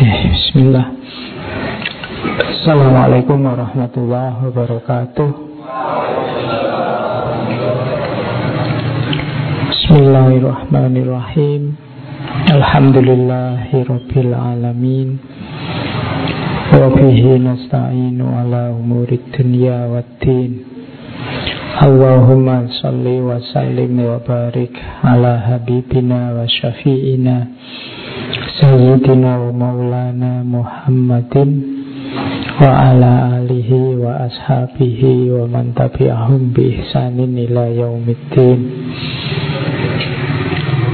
Bismillah. Assalamualaikum warahmatullahi wabarakatuh. Bismillahirrahmanirrahim. Alhamdulillahirabbil alamin. Wa bihi nasta'inu ala umurid dunya waddin. Allahumma shalli wa sallim wa barik ala habibina wa syafi'ina sayyidina wa maulana Muhammadin wa ala alihi wa ashabihi wa man tabi'ahum bi ihsanin ila yaumiddin.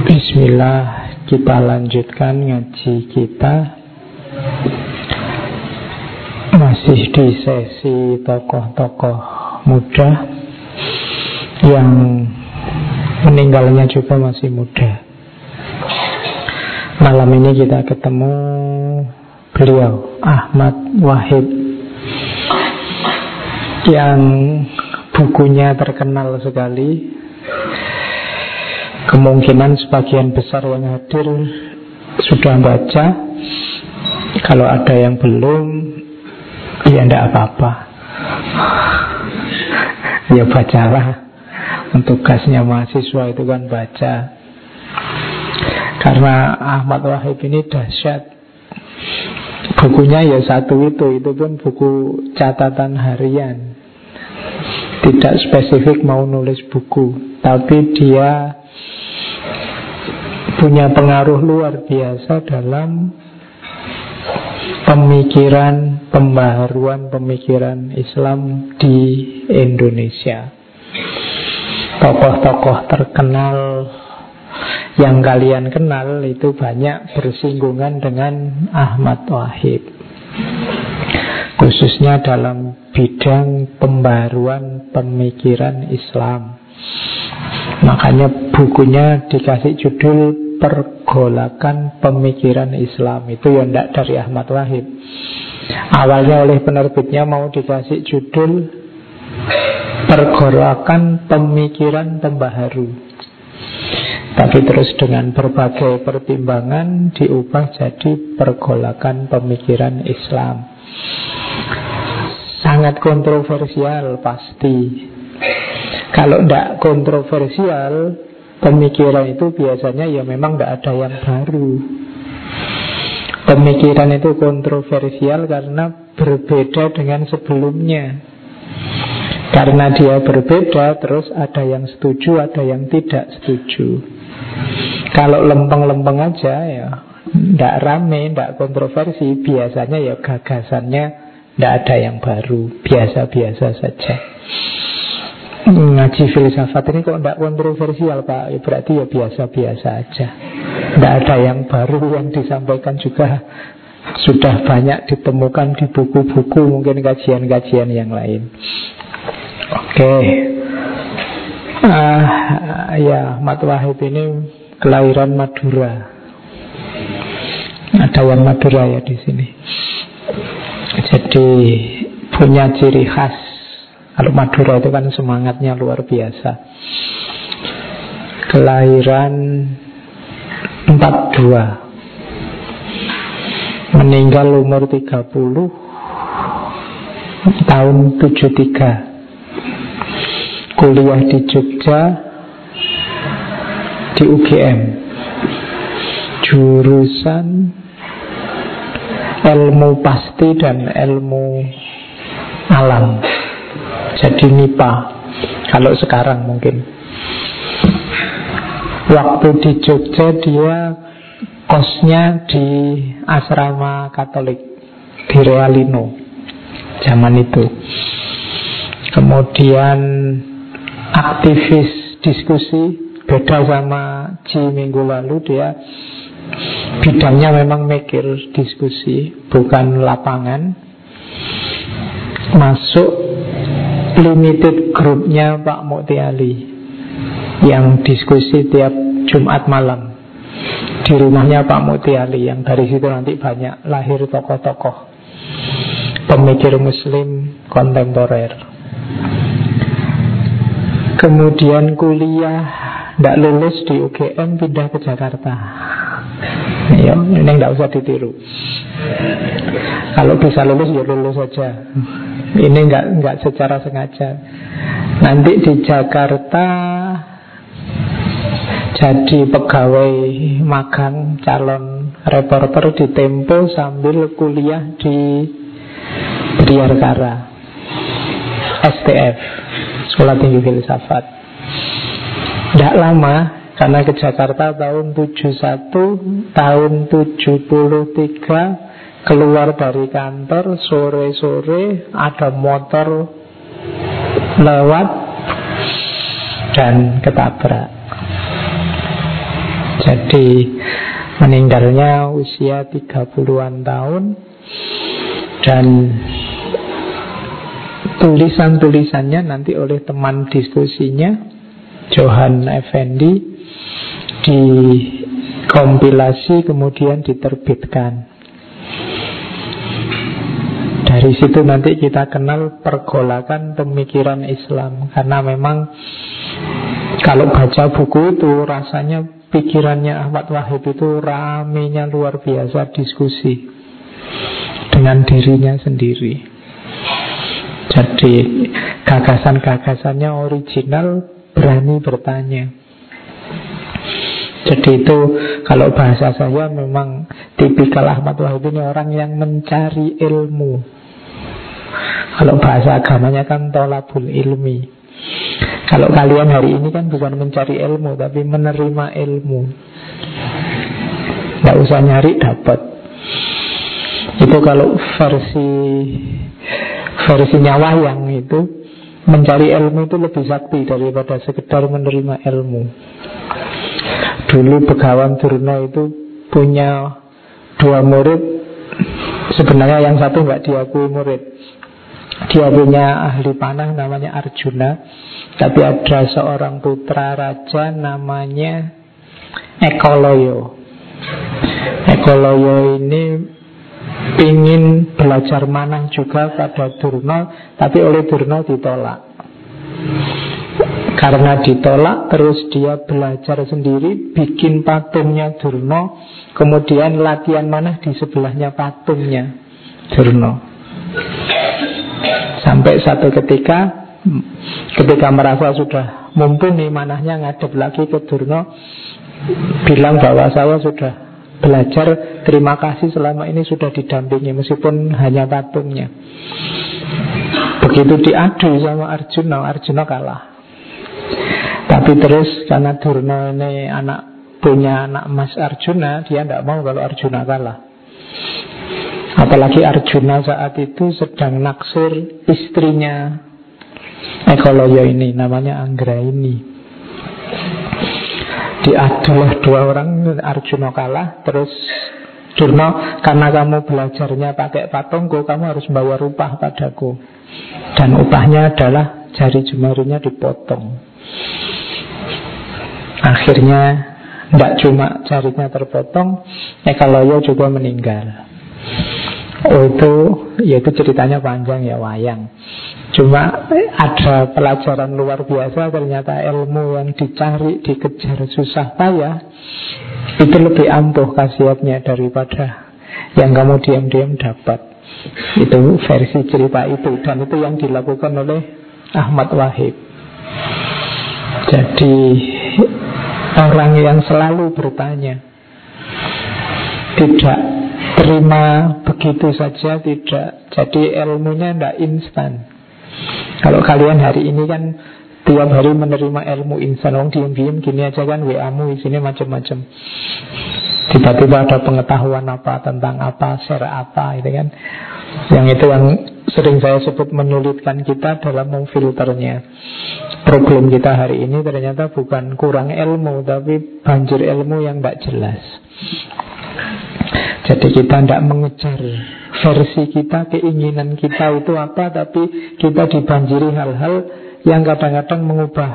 Bismillah, kita lanjutkan ngaji kita. Masih di sesi tokoh-tokoh muda yang meninggalnya juga masih muda. Malam ini kita ketemu beliau, Ahmad Wahib, yang bukunya terkenal sekali. Kemungkinan sebagian besar yang hadir sudah baca. Kalau ada yang belum, ya tidak apa-apa, ya bacalah. Tugasnya mahasiswa itu kan baca. Karena Ahmad Wahib ini dahsyat. Bukunya ya satu itu pun buku catatan harian. Tidak spesifik mau nulis buku, tapi dia punya pengaruh luar biasa dalam pemikiran, pembaharuan pemikiran Islam di Indonesia. Tokoh-tokoh terkenal yang kalian kenal itu banyak bersinggungan dengan Ahmad Wahib, khususnya dalam bidang pembaruan pemikiran Islam. Makanya bukunya dikasih judul Pergolakan Pemikiran Islam. Itu yang tidak dari Ahmad Wahib. Awalnya oleh penerbitnya mau dikasih judul Pergolakan Pemikiran Pembaharu, tapi terus dengan berbagai pertimbangan diubah jadi Pergolakan Pemikiran Islam. Sangat kontroversial pasti. Kalau tidak kontroversial, pemikiran itu biasanya ya memang tidak ada yang baru. Pemikiran itu kontroversial karena berbeda dengan sebelumnya. Karena dia berbeda, terus ada yang setuju, ada yang tidak setuju. Kalau lempeng-lempeng aja ya tidak rame, tidak kontroversi, biasanya ya gagasannya tidak ada yang baru, biasa-biasa saja. Ngaji filsafat ini kok tidak kontroversial Pak? Ya, berarti ya biasa-biasa aja. Tidak ada yang baru yang disampaikan juga. Sudah banyak ditemukan di buku-buku, mungkin kajian-kajian yang lain. Ahmad Wahib ini kelahiran Madura. Ada yang Madura ya di sini. Jadi punya ciri khas. Kalau Madura itu kan semangatnya luar biasa. Kelahiran 42, meninggal umur 30 tahun 73. Kuliah di Jogja di UGM. Jurusan ilmu pasti dan ilmu alam. Jadi MIPA kalau sekarang mungkin. Waktu di Jogja dia kosnya di asrama Katolik di Realino zaman itu. Kemudian aktivis diskusi, beda sama Ci minggu lalu, dia bidangnya memang mikir diskusi, bukan lapangan. Masuk limited groupnya Pak Mukti Ali yang diskusi tiap Jumat malam di rumahnya Pak Mukti Ali, yang dari situ nanti banyak lahir tokoh-tokoh pemikir muslim kontemporer. Kemudian kuliah, tidak lulus di UGM, pindah ke Jakarta. Ya, ini nggak usah ditiru. Kalau bisa lulus ya lulus saja. Ini nggak secara sengaja. Nanti di Jakarta jadi pegawai magang, calon reporter di Tempo sambil kuliah di Driyarkara, STF, Sekolah Tinggi Filsafat. Tidak lama, karena ke Jakarta tahun 71, tahun 73 keluar dari kantor sore-sore, ada motor lewat dan ketabrak. Jadi meninggalnya usia 30-an tahun. Dan tulisan-tulisannya nanti oleh teman diskusinya Johan Effendi dikompilasi kemudian diterbitkan. Dari situ nanti kita kenal Pergolakan Pemikiran Islam, karena memang kalau baca buku itu rasanya pikirannya Ahmad Wahib itu ramenya luar biasa, diskusi dengan dirinya sendiri. Jadi gagasan-gagasannya original, berani bertanya. Jadi itu kalau bahasa saya memang tipikal Ahmad Wahib ini orang yang mencari ilmu. Kalau bahasa agamanya kan tolabul ilmi. Kalau kalian hari ini kan bukan mencari ilmu, tapi menerima ilmu. Nggak usah nyari, dapat. Itu kalau versinya wayang itu, mencari ilmu itu lebih sakti daripada sekedar menerima ilmu. Dulu Begawan Durna itu punya 2 murid. Sebenarnya yang satu nggak diakui murid. Dia punya ahli panah namanya Arjuna. Tapi ada seorang putra raja namanya Ekalaya. Ekalaya ini ingin belajar manah juga pada Durna, tapi oleh Durna ditolak. Karena ditolak, terus dia belajar sendiri, bikin patungnya Durna, kemudian latihan manah di sebelahnya patungnya Durna. Sampai satu ketika merasa sudah mumpuni manahnya, ngadep lagi ke Durna, bilang bahwa saya sudah belajar, terima kasih selama ini sudah didampingi, meskipun hanya patungnya. Begitu diadu sama Arjuna kalah. Tapi terus karena Durna ini punya anak mas Arjuna, dia tidak mau kalau Arjuna kalah. Apalagi Arjuna saat itu sedang naksir istrinya Ekalaya ini, namanya Anggraini. Diadulah 2 orang, Arjuna kalah. Terus Durna, karena kamu belajarnya pakai patungku, kamu harus bawa upah padaku. Dan upahnya adalah jari jemarinya dipotong. Akhirnya tidak cuma jarinya terpotong, Ekalaya juga meninggal. Itu ceritanya panjang ya, wayang. Cuma ada pelajaran luar biasa. Ternyata ilmu yang dicari, dikejar susah payah itu lebih ampuh khasiatnya daripada yang kamu diam-diam dapat. Itu versi cerita itu. Dan itu yang dilakukan oleh Ahmad Wahib. Jadi orang yang selalu bertanya, tidak terima begitu saja, tidak. Jadi ilmunya tidak instan. Kalau kalian hari ini kan tiap hari menerima ilmu instan, orang diem-diem gini aja kan, WA-mu isinya macam-macam. Tiba-tiba ada pengetahuan apa, tentang apa, share apa gitu kan. Yang itu yang sering saya sebut menyulitkan kita dalam memfilternya. Problem kita hari ini ternyata bukan kurang ilmu, tapi banjir ilmu yang tidak jelas. Jadi kita tidak mengejar versi kita, keinginan kita itu apa, tapi kita dibanjiri hal-hal yang kadang-kadang mengubah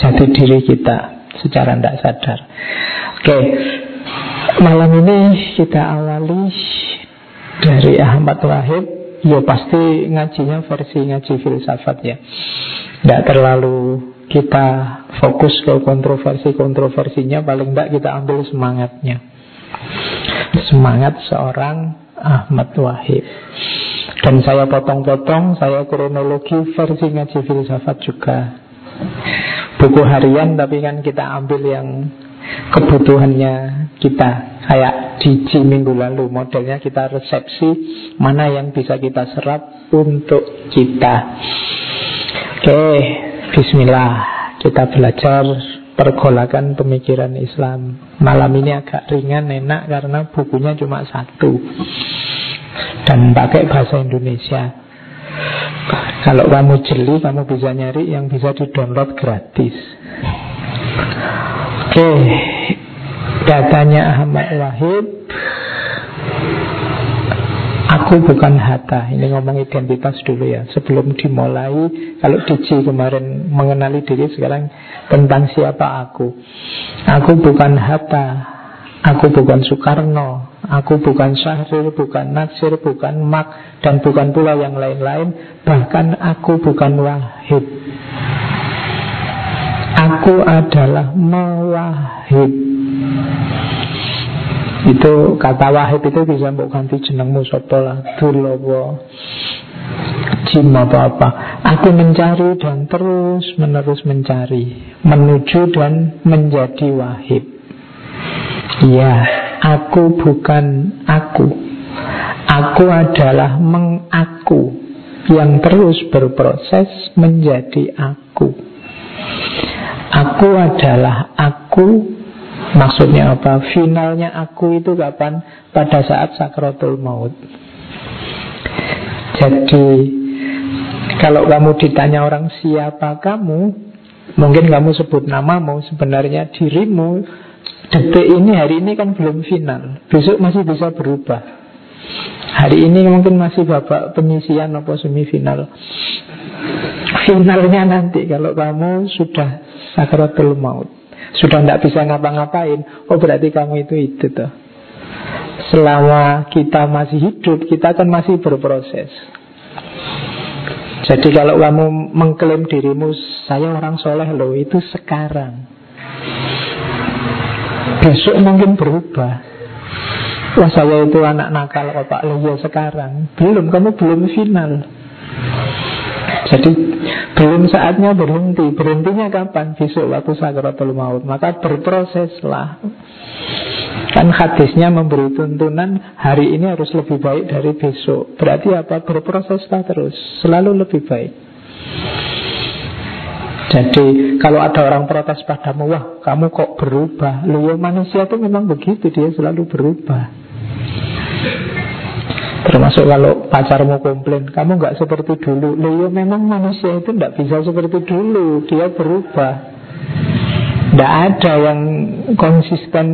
jati diri kita secara tidak sadar. Oke, malam ini kita awali dari Ahmad Wahib. Ya pasti ngajinya versi ngaji filsafat ya, tidak terlalu kita fokus ke kontroversi-kontroversinya, paling tidak kita ambil semangatnya. Semangat seorang Ahmad Wahib. Dan saya potong-potong, saya kronologi versi ngaji filsafat juga. Buku harian, tapi kan kita ambil yang kebutuhannya kita. Kayak Diji minggu lalu, modelnya kita resepsi, mana yang bisa kita serap untuk kita. Oke, bismillah, kita belajar Pergolakan Pemikiran Islam. Malam ini agak ringan, enak, karena bukunya cuma satu dan pakai bahasa Indonesia. Kalau kamu jeli, kamu bisa nyari yang bisa didownload gratis. Oke, datanya Ahmad Wahib. Aku bukan Hatta. Ini ngomong identitas dulu ya, sebelum dimulai. Kalau Diji kemarin mengenali diri, sekarang tentang siapa aku. Aku bukan Hatta, aku bukan Soekarno, aku bukan Syahrir, bukan Nasir, bukan Mak, dan bukan pula yang lain-lain. Bahkan aku bukan Wahid. Aku adalah Mawahid. Itu kata Wahid itu bisa mbok ganti jenengmu sapa lah, dul apa jin apa-apa. Aku mencari dan terus-menerus mencari, menuju dan menjadi Wahid. Iya, aku bukan aku. Aku adalah mengaku yang terus berproses menjadi aku. Aku adalah aku. Maksudnya apa? Finalnya aku itu kapan? Pada saat sakratul maut. Jadi kalau kamu ditanya orang siapa kamu, mungkin kamu sebut namamu. Sebenarnya dirimu detik ini, hari ini kan belum final. Besok masih bisa berubah. Hari ini mungkin masih babak penyisian atau semifinal. Finalnya nanti kalau kamu sudah sakratul maut, sudah tidak bisa ngapa-ngapain. Oh, berarti kamu itu toh. Selama kita masih hidup, kita kan masih berproses. Jadi kalau kamu mengklaim dirimu, saya orang soleh loh, itu sekarang. Besok mungkin berubah. Wah, saya itu anak nakal kok Pak, loh ya sekarang. Belum, kamu belum final. Jadi belum saatnya berhenti. Berhentinya kapan? Besok waktu sakratul maut. Maka berproseslah. Kan hadisnya memberi tuntunan, hari ini harus lebih baik dari besok. Berarti apa? Berproseslah terus, selalu lebih baik. Jadi kalau ada orang protes padamu, wah kamu kok berubah. Loh ya manusia itu memang begitu, dia selalu berubah. Termasuk kalau pacarmu komplain, kamu gak seperti dulu. Loh, memang manusia itu gak bisa seperti dulu, dia berubah. Gak ada yang konsisten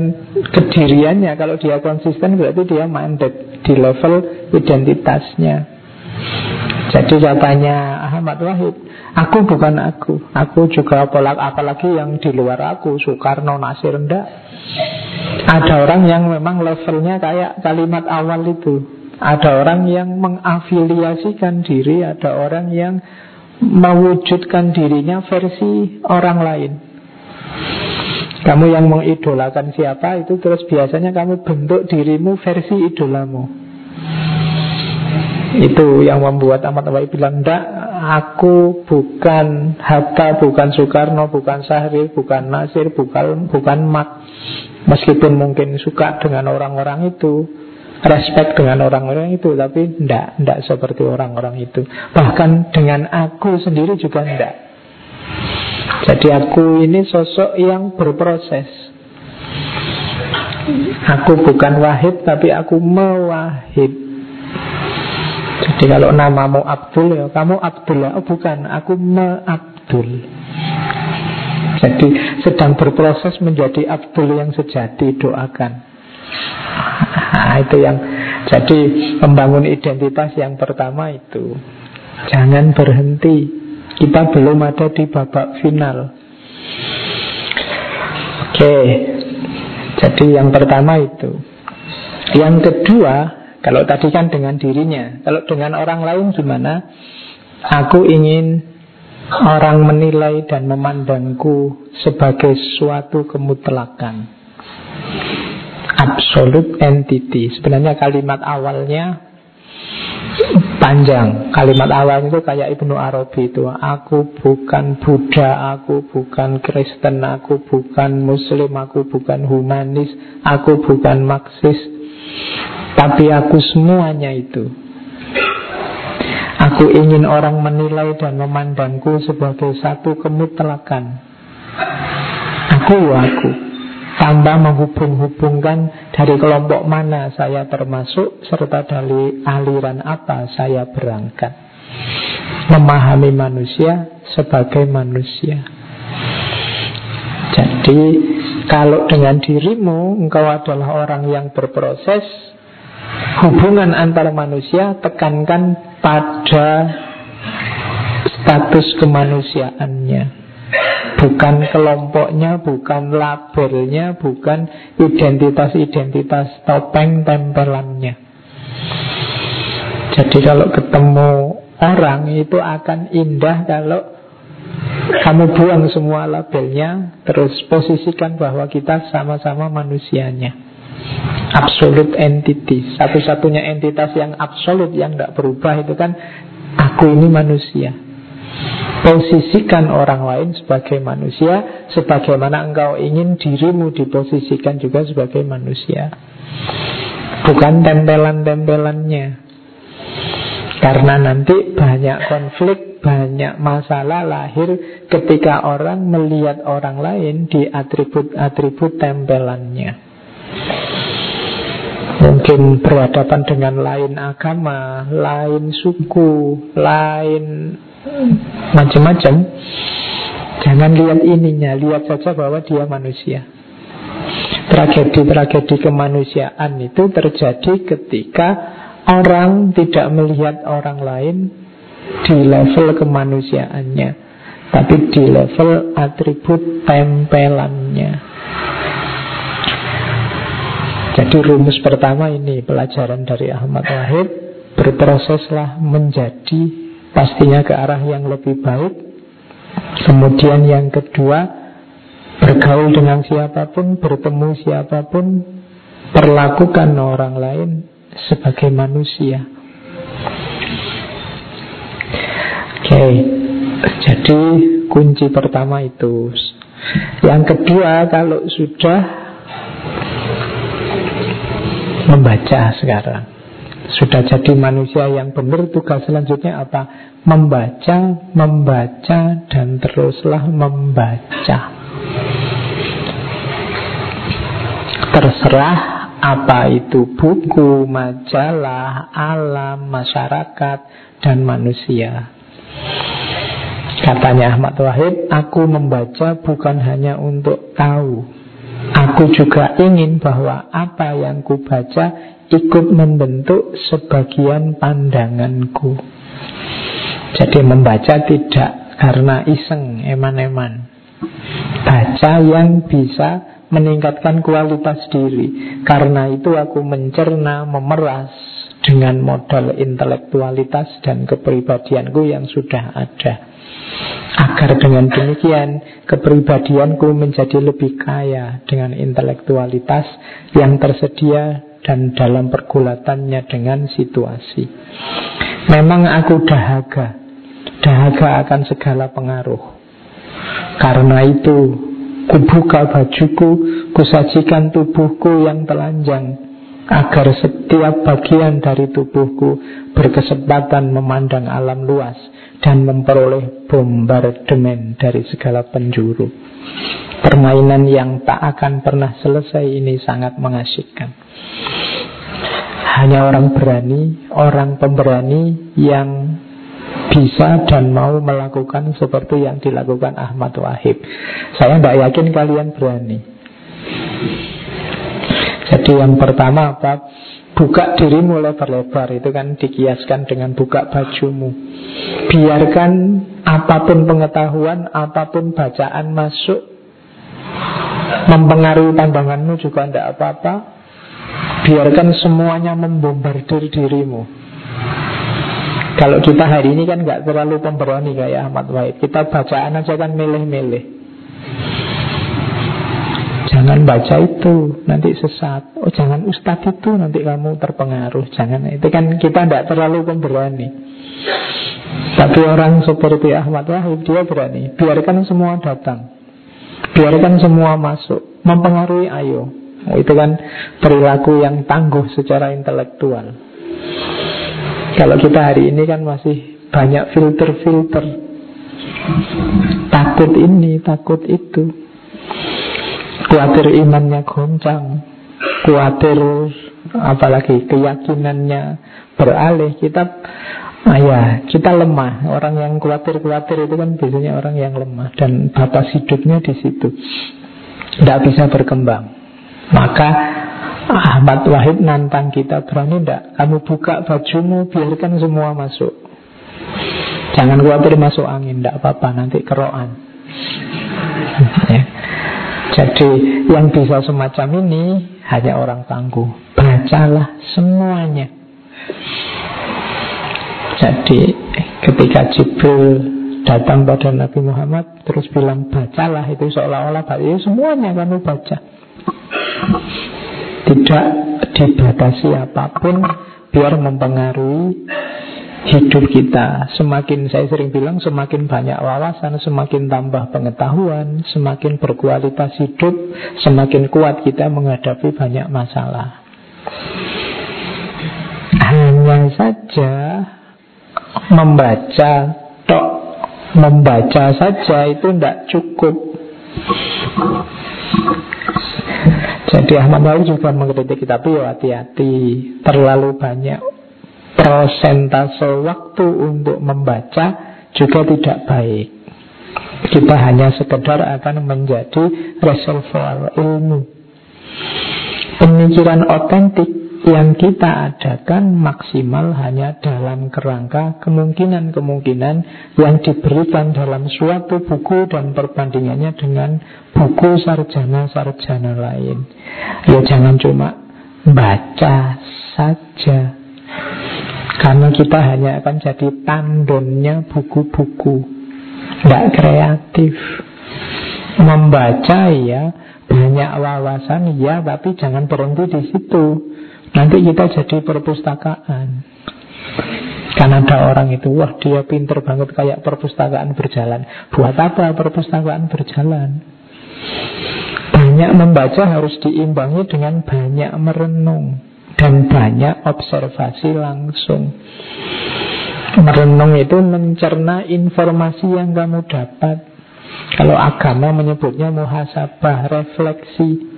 kediriannya. Kalau dia konsisten berarti dia mandek di level identitasnya. Jadi katanya Ahmad Wahid, aku bukan aku. Aku juga apalagi yang di luar aku, Soekarno, Nasir, ndak. Ada orang yang memang levelnya kayak kalimat awal itu. Ada orang yang mengafiliasikan diri, ada orang yang mewujudkan dirinya versi orang lain. Kamu yang mengidolakan siapa itu, terus biasanya kamu bentuk dirimu versi idolamu. Itu yang membuat Ahmad Wahib bilang, ndak, aku bukan Hatta, bukan Soekarno, bukan Syahrir, bukan Nasir, bukan Mak. Meskipun mungkin suka dengan orang-orang itu, respect dengan orang-orang itu, tapi ndak seperti orang-orang itu. Bahkan dengan aku sendiri juga ndak. Jadi aku ini sosok yang berproses. Aku bukan Wahid, tapi aku Mewahid. Jadi kalau namamu Abdul, ya kamu Abdullah. Oh bukan, aku Meabdul. Jadi sedang berproses menjadi Abdul yang sejati, doakan. Nah, itu yang jadi membangun identitas yang pertama itu. Jangan berhenti. Kita belum ada di babak final. Oke. Jadi yang pertama itu. Yang kedua, kalau tadi kan dengan dirinya. Kalau dengan orang lain gimana? Aku ingin Orang menilai dan memandangku sebagai suatu kemutlakan, absolute entity. Sebenarnya kalimat awalnya panjang. Kalimat awalnya itu kayak Ibnu Arabi itu, aku bukan Buddha, aku bukan Kristen, aku bukan Muslim, aku bukan humanis, aku bukan Marxis, tapi aku semuanya itu. Aku ingin orang menilai dan memandangku sebagai satu kemutlakan. Aku tambah menghubung-hubungkan dari kelompok mana saya termasuk serta dari aliran apa saya berangkat. Memahami manusia sebagai manusia. Jadi kalau dengan dirimu engkau adalah orang yang berproses, hubungan antar manusia tekankan pada status kemanusiaannya, bukan kelompoknya, bukan labelnya, bukan identitas-identitas topeng tempelannya. Jadi kalau ketemu orang itu akan indah kalau kamu buang semua labelnya, terus posisikan bahwa kita sama-sama manusianya. Absolute entity. Satu-satunya entitas yang absolut, yang tidak berubah itu kan aku ini manusia. Posisikan orang lain sebagai manusia, sebagaimana engkau ingin dirimu diposisikan juga sebagai manusia. Bukan tempelan-tempelannya. Karena nanti banyak konflik, banyak masalah lahir ketika orang melihat orang lain di atribut-atribut tempelannya. Mungkin berhadapan dengan lain agama, lain suku, lain macam-macam. Jangan lihat ininya, lihat saja bahwa dia manusia. Tragedi-tragedi kemanusiaan itu terjadi ketika orang tidak melihat orang lain di level kemanusiaannya, tapi di level atribut tempelannya. Jadi rumus pertama ini pelajaran dari Ahmad Wahib. Berproseslah menjadi, pastinya ke arah yang lebih baik. Kemudian yang kedua, bergaul dengan siapapun, bertemu siapapun, perlakukan orang lain sebagai manusia. Oke, jadi kunci pertama itu. Yang kedua, kalau sudah membaca sekarang, sudah jadi manusia yang benar, tugas selanjutnya apa? Membaca, membaca, dan teruslah membaca. Terserah apa itu buku, majalah, alam, masyarakat, dan manusia. Katanya Ahmad Wahib, aku membaca bukan hanya untuk tahu. Aku juga ingin bahwa apa yang kubaca ikut membentuk sebagian pandanganku. Jadi membaca tidak karena iseng, eman-eman. Baca yang bisa meningkatkan kualitas diri. Karena itu aku mencerna, memeras dengan modal intelektualitas dan kepribadianku yang sudah ada. Agar dengan demikian kepribadianku menjadi lebih kaya dengan intelektualitas yang tersedia dan dalam pergulatannya dengan situasi. Memang aku dahaga, dahaga akan segala pengaruh. Karena itu kubuka bajuku, kusajikan tubuhku yang telanjang, agar setiap bagian dari tubuhku berkesempatan memandang alam luas dan memperoleh bombardemen dari segala penjuru. Permainan yang tak akan pernah selesai ini sangat mengasyikkan. Hanya orang berani, orang pemberani yang bisa dan mau melakukan seperti yang dilakukan Ahmad Wahib. Saya tidak yakin kalian berani. Jadi yang pertama apa? Buka dirimu lebar-lebar. Itu kan dikiaskan dengan buka bajumu. Biarkan apapun pengetahuan, apapun bacaan masuk. Mempengaruhi pandanganmu juga tidak apa-apa. Biarkan semuanya membombardir dirimu. Kalau kita hari ini kan nggak terlalu pemberani kayak Ahmad Wahib. Kita bacaan aja kan milih-milih. Jangan baca itu, nanti sesat. Oh jangan ustadz itu, nanti kamu terpengaruh. Jangan, itu kan kita nggak terlalu pemberani. Tapi orang seperti Ahmad Wahib dia berani. Biarkan semua datang, biarkan semua masuk. Mempengaruhi ayo. Oh, itu kan perilaku yang tangguh secara intelektual. Kalau kita hari ini kan masih banyak filter-filter, takut ini, takut itu, khawatir imannya goncang, khawatir apalagi keyakinannya beralih. Kita lemah. Orang yang khawatir-khawatir itu kan biasanya orang yang lemah, dan batas hidupnya di situ, tidak bisa berkembang. Maka Ahmad Wahid nantang kita, berani enggak? Kamu buka bajumu, biarkan semua masuk. Jangan khawatir masuk angin, enggak apa-apa, nanti keroan. Ya. Jadi yang bisa semacam ini hanya orang tangguh. Bacalah semuanya. Jadi ketika Jibril datang pada Nabi Muhammad terus bilang bacalah, itu seolah-olah ya, semuanya kamu baca. Tidak dibatasi apapun, biar mempengaruhi hidup kita. Semakin, saya sering bilang, semakin banyak wawasan, semakin tambah pengetahuan, semakin berkualitas hidup, semakin kuat kita menghadapi banyak masalah. Hanya saja membaca tok, membaca saja itu tidak cukup. Jadi Ahmad Wahib juga mengkritik, tapi hati-hati, terlalu banyak persentase waktu untuk membaca juga tidak baik. Kita hanya sekedar akan menjadi reservoir ilmu. Pemikiran otentik yang kita adakan maksimal hanya dalam kerangka kemungkinan-kemungkinan yang diberikan dalam suatu buku dan perbandingannya dengan buku sarjana-sarjana lain. Ya jangan cuma baca saja, karena kita hanya akan jadi tandonnya buku-buku, tidak kreatif. Membaca ya, banyak wawasan ya, tapi jangan berhenti di situ. Nanti kita jadi perpustakaan. Karena ada orang itu, wah dia pinter banget kayak perpustakaan berjalan. Buat apa perpustakaan berjalan? Banyak membaca harus diimbangi dengan banyak merenung dan banyak observasi langsung. Merenung itu mencerna informasi yang kamu dapat. Kalau agama menyebutnya muhasabah, refleksi.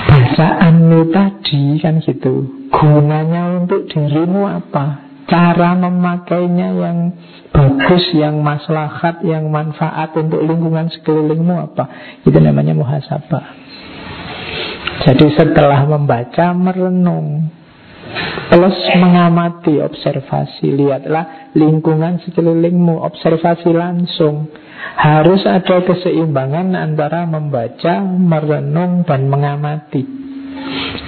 Bacaanmu tadi kan gitu, gunanya untuk dirimu apa, cara memakainya yang bagus, yang maslahat, yang manfaat untuk lingkungan sekelilingmu apa. Itu namanya muhasabah. Jadi setelah membaca, merenung plus mengamati, observasi. Lihatlah lingkungan sekelilingmu, observasi langsung. Harus ada keseimbangan antara membaca, merenung, dan mengamati.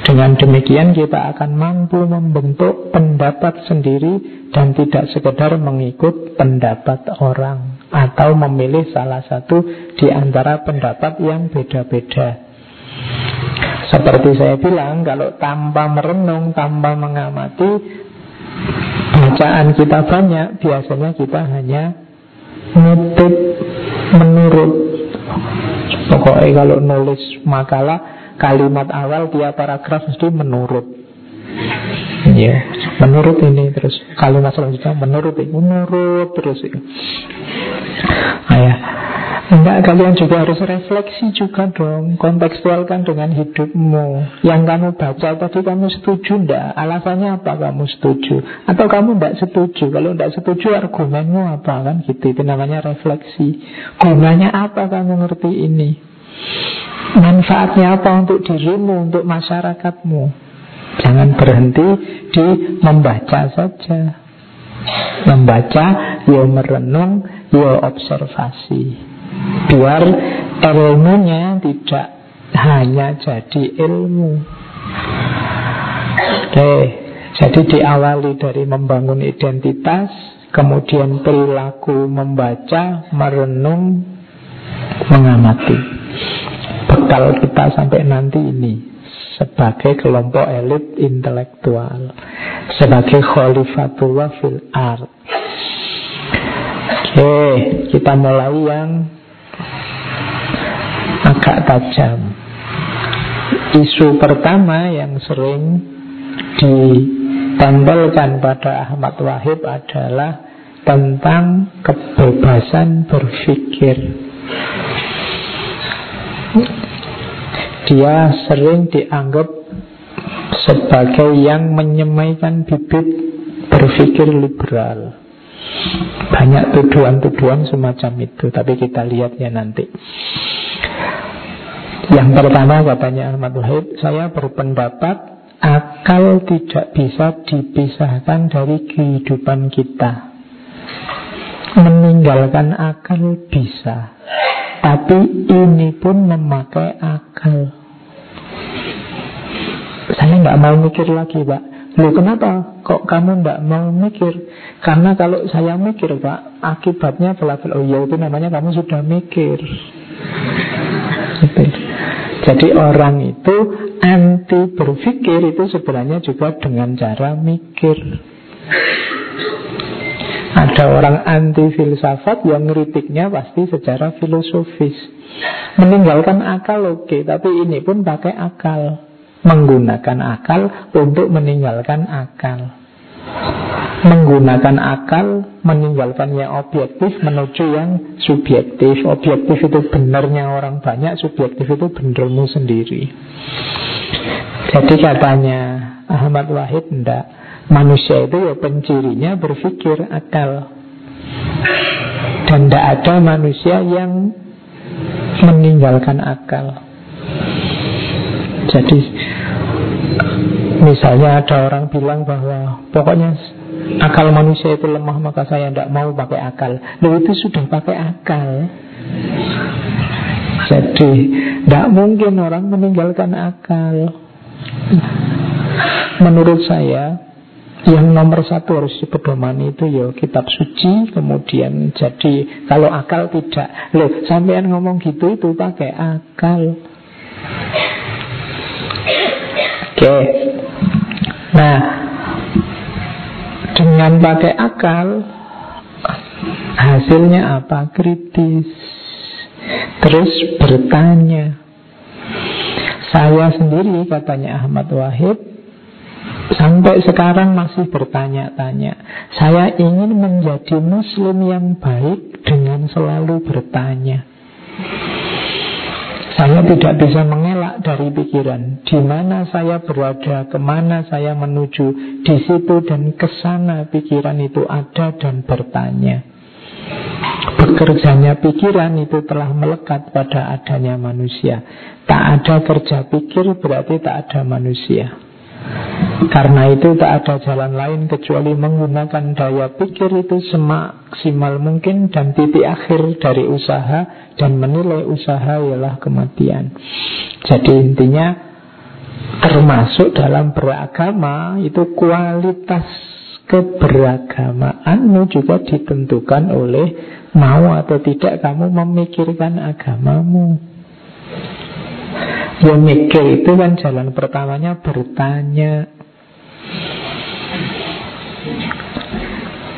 Dengan demikian kita akan mampu membentuk pendapat sendiri dan tidak sekedar mengikut pendapat orang atau memilih salah satu di antara pendapat yang beda-beda. Seperti saya bilang, kalau tanpa merenung, tanpa mengamati, bacaan kita banyak, biasanya kita hanya ngutip, menurut. Pokoknya kalau nulis makalah, kalimat awal tiap paragraf itu menurut. Ya, menurut ini, terus kalimat selanjutnya menurut ini, menurut terus ini. Ya. Enggak, kalian juga harus refleksi juga dong. Kontekstualkan dengan hidupmu. Yang kamu baca tadi kamu setuju enggak? Alasannya apa kamu setuju? Atau kamu enggak setuju? Kalau enggak setuju argumenmu apa kan gitu. Itu namanya refleksi. Gunanya apa kamu ngerti ini? Manfaatnya apa untuk dirimu, untuk masyarakatmu. Jangan berhenti di membaca saja. Membaca, ya merenung, ya observasi. Biar ilmunya tidak hanya jadi ilmu. Oke, Jadi diawali dari membangun identitas, kemudian perilaku membaca, merenung, mengamati. Bekal kita sampai nanti ini sebagai kelompok elit intelektual, sebagai khalifatullah fil ard. Oke, kita mulai yang agak tajam. Isu pertama yang sering ditempelkan pada Ahmad Wahib adalah tentang kebebasan berpikir. Dia sering dianggap sebagai yang menyemaikan bibit berpikir liberal. Banyak tuduhan-tuduhan semacam itu, tapi kita lihat ya nanti. Yang pertama, katanya Ahmad Wahib, saya berpendapat akal tidak bisa dipisahkan dari kehidupan kita. Meninggalkan akal bisa, tapi ini pun memakai akal. Saya nggak mau mikir lagi, Pak. Loh, kenapa kok kamu tidak mau mikir? Karena kalau saya mikir, Pak, akibatnya pelafel. Oh ya, itu namanya kamu sudah mikir. Gitu. Jadi orang itu anti berpikir itu sebenarnya juga dengan cara mikir. Ada orang anti filsafat yang ngeritiknya pasti secara filosofis. Meninggalkan akal oke, tapi ini pun pakai akal. Menggunakan akal untuk meninggalkan akal. Menggunakan akal meninggalkan yang objektif menuju yang subjektif. Objektif itu benarnya orang banyak, subjektif itu benermu sendiri. Jadi katanya Ahmad Wahid, enggak. Manusia itu ya pencirinya berpikir akal. Dan enggak ada manusia yang meninggalkan akal. Jadi misalnya ada orang bilang bahwa pokoknya akal manusia itu lemah, maka saya tidak mau pakai akal. Loh, itu sudah pakai akal. Jadi tidak mungkin orang meninggalkan akal. Menurut saya yang nomor satu harus dipedomani itu ya kitab suci. Kemudian jadi kalau akal tidak. Loh, sampean ngomong gitu itu pakai akal. Oke. Nah, dengan pakai akal hasilnya apa? Kritis. Terus bertanya. Saya sendiri, katanya Ahmad Wahib, sampai sekarang masih bertanya-tanya. Saya ingin menjadi muslim yang baik dengan selalu bertanya. Saya tidak bisa mengelak dari pikiran. Di mana saya berada, kemana saya menuju, di situ dan kesana pikiran itu ada dan bertanya. Bekerjanya pikiran itu telah melekat pada adanya manusia. Tak ada kerja pikir berarti tak ada manusia. Karena itu tak ada jalan lain kecuali menggunakan daya pikir itu semaksimal mungkin. Dan titik akhir dari usaha dan menilai usaha ialah kematian. Jadi intinya termasuk dalam beragama itu kualitas keberagamaanmu juga ditentukan oleh mau atau tidak kamu memikirkan agamamu. Ya mikir itu kan jalan pertamanya bertanya.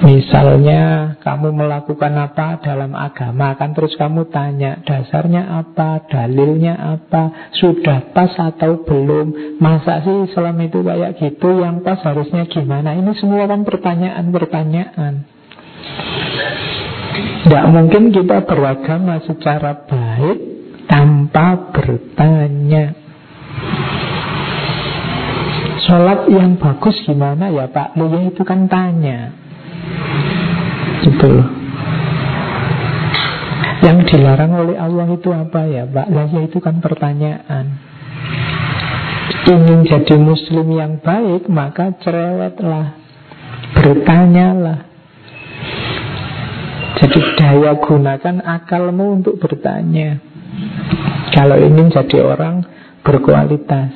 Misalnya kamu melakukan apa dalam agama, kan terus kamu tanya, dasarnya apa, dalilnya apa, sudah pas atau belum. Masa sih Islam itu kayak gitu, yang pas harusnya gimana. Ini semua kan pertanyaan-pertanyaan. Tidak mungkin kita beragama secara baik tanpa bertanya. Sholat yang bagus gimana ya Pak? Loh, ya itu kan tanya. Gitu loh. Yang dilarang oleh Allah itu apa ya Pak? Loh, ya itu kan pertanyaan. Ingin jadi muslim yang baik, maka cerewetlah, bertanyalah. Jadi daya gunakan akalmu untuk bertanya kalau ingin jadi orang berkualitas.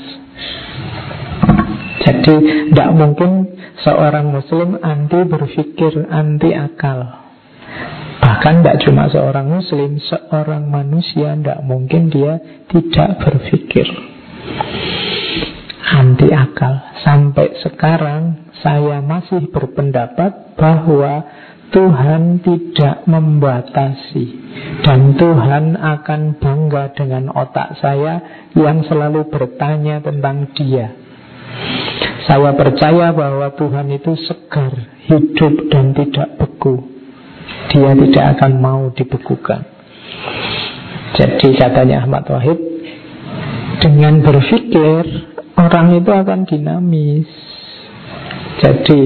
Jadi tidak mungkin seorang muslim anti berpikir, anti akal. Bahkan tidak cuma seorang muslim, seorang manusia tidak mungkin dia tidak berpikir, anti akal. Sampai sekarang saya masih berpendapat bahwa Tuhan tidak membatasi, dan Tuhan akan bangga dengan otak saya yang selalu bertanya tentang Dia. Saya percaya bahwa Tuhan itu segar, hidup, dan tidak beku. Dia tidak akan mau dibekukan. Jadi katanya Ahmad Wahib, dengan berpikir orang itu akan dinamis. Jadi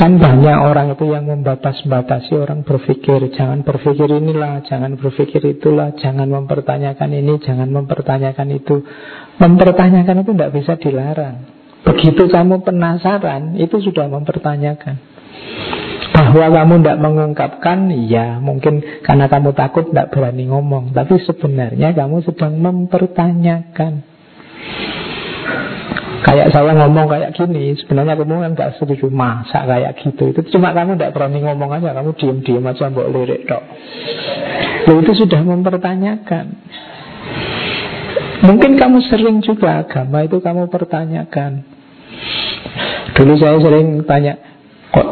kan banyak orang itu yang membatas-batasi orang berpikir. Jangan berpikir inilah, jangan berpikir itulah, jangan mempertanyakan ini, jangan mempertanyakan itu. Mempertanyakan itu tidak bisa dilarang. Begitu kamu penasaran, itu sudah mempertanyakan. Bahwa kamu tidak mengungkapkan, ya mungkin karena kamu takut tidak berani ngomong, tapi sebenarnya kamu sedang mempertanyakan. Kayak saya ngomong kayak gini, sebenarnya kamu kan nggak setuju, masa kayak gitu, itu cuma kamu tidak berani ngomong aja, kamu diem-diem aja mbok lirik tok. Loh, itu sudah mempertanyakan. Mungkin kamu sering juga agama itu kamu pertanyakan. Dulu saya sering tanya, kok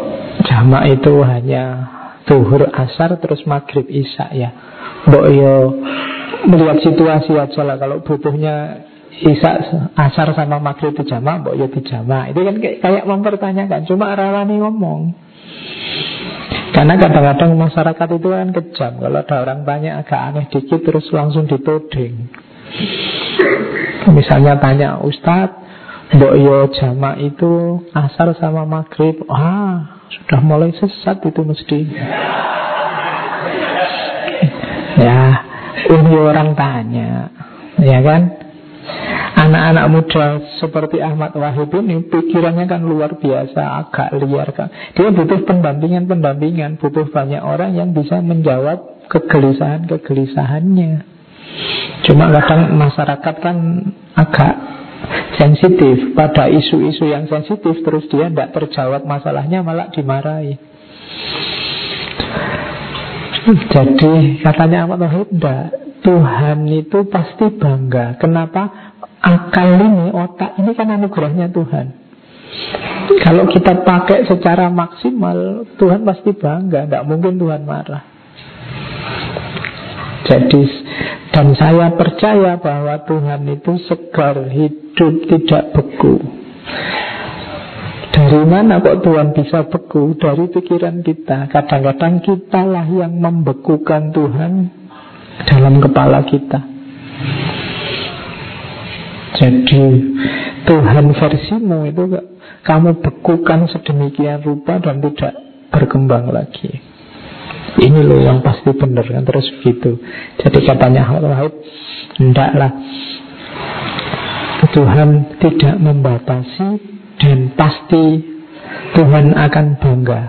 jamak itu hanya zuhur, asar, terus maghrib, isya ya. Mbok yo melihat situasi aja lah. Kalau butuhnya isya, asar sama maghrib itu jamak, mbok yo dijamak. Itu kan kayak mempertanyakan, cuma ralani ngomong. Karena kadang-kadang masyarakat itu kan kejam. Kalau ada orang tanya agak aneh dikit terus langsung ditoding. Misalnya tanya, Ustadz, mbok yo jamak itu asar sama maghrib. Ah, sudah mulai sesat itu mesti. Ya, ini orang tanya, ya kan? Anak-anak muda seperti Ahmad Wahib ini pikirannya kan luar biasa, agak liar kan. Dia butuh pendampingan, butuh banyak orang yang bisa menjawab kegelisahan-kegelisahannya. Cuma kadang masyarakat kan agak sensitif pada isu-isu yang sensitif, terus dia tidak terjawab masalahnya, malah dimarahi. Jadi katanya Ahmad Wahib, Tuhan itu pasti bangga. Kenapa? Akal ini, otak ini kan anugerahnya Tuhan. Kalau kita pakai secara maksimal, Tuhan pasti bangga. Tidak mungkin Tuhan marah. Jadi, dan saya percaya bahwa Tuhan itu segar, hidup, tidak beku. Dari mana kok Tuhan bisa beku? Dari pikiran kita. Kadang-kadang kitalah yang membekukan Tuhan dalam kepala kita. Jadi Tuhan versimu itu kamu bekukan sedemikian rupa dan tidak berkembang lagi. Ini loh yang pasti benar kan, terus begitu. Jadi katanya Ahmad Wahib, tidaklah, Tuhan tidak membatasi dan pasti Tuhan akan bangga.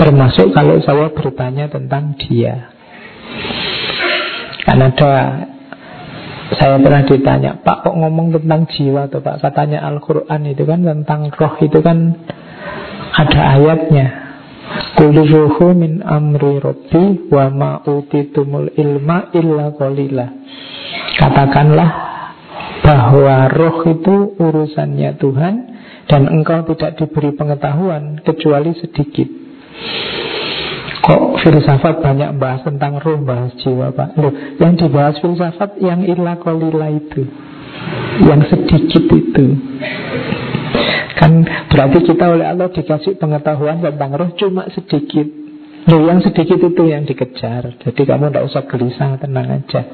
Termasuk kalau saya bertanya tentang Dia. Karena saya pernah ditanya, Pak kok ngomong tentang jiwa tuh Pak? Katanya Al-Quran itu kan tentang roh, itu kan ada ayatnya. Qul ruhu min amri rabbi wa ma utitumul ilma illa qalila. Katakanlah bahwa roh itu urusannya Tuhan dan engkau tidak diberi pengetahuan kecuali sedikit. Kok filsafat banyak bahas tentang roh, bahas jiwa Pak? Loh, yang dibahas filsafat yang illa qalila itu, yang sedikit itu. Kan berarti kita oleh Allah dikasih pengetahuan tentang roh cuma sedikit. Loh, yang sedikit itu yang dikejar. Jadi kamu tidak usah gelisah, tenang aja.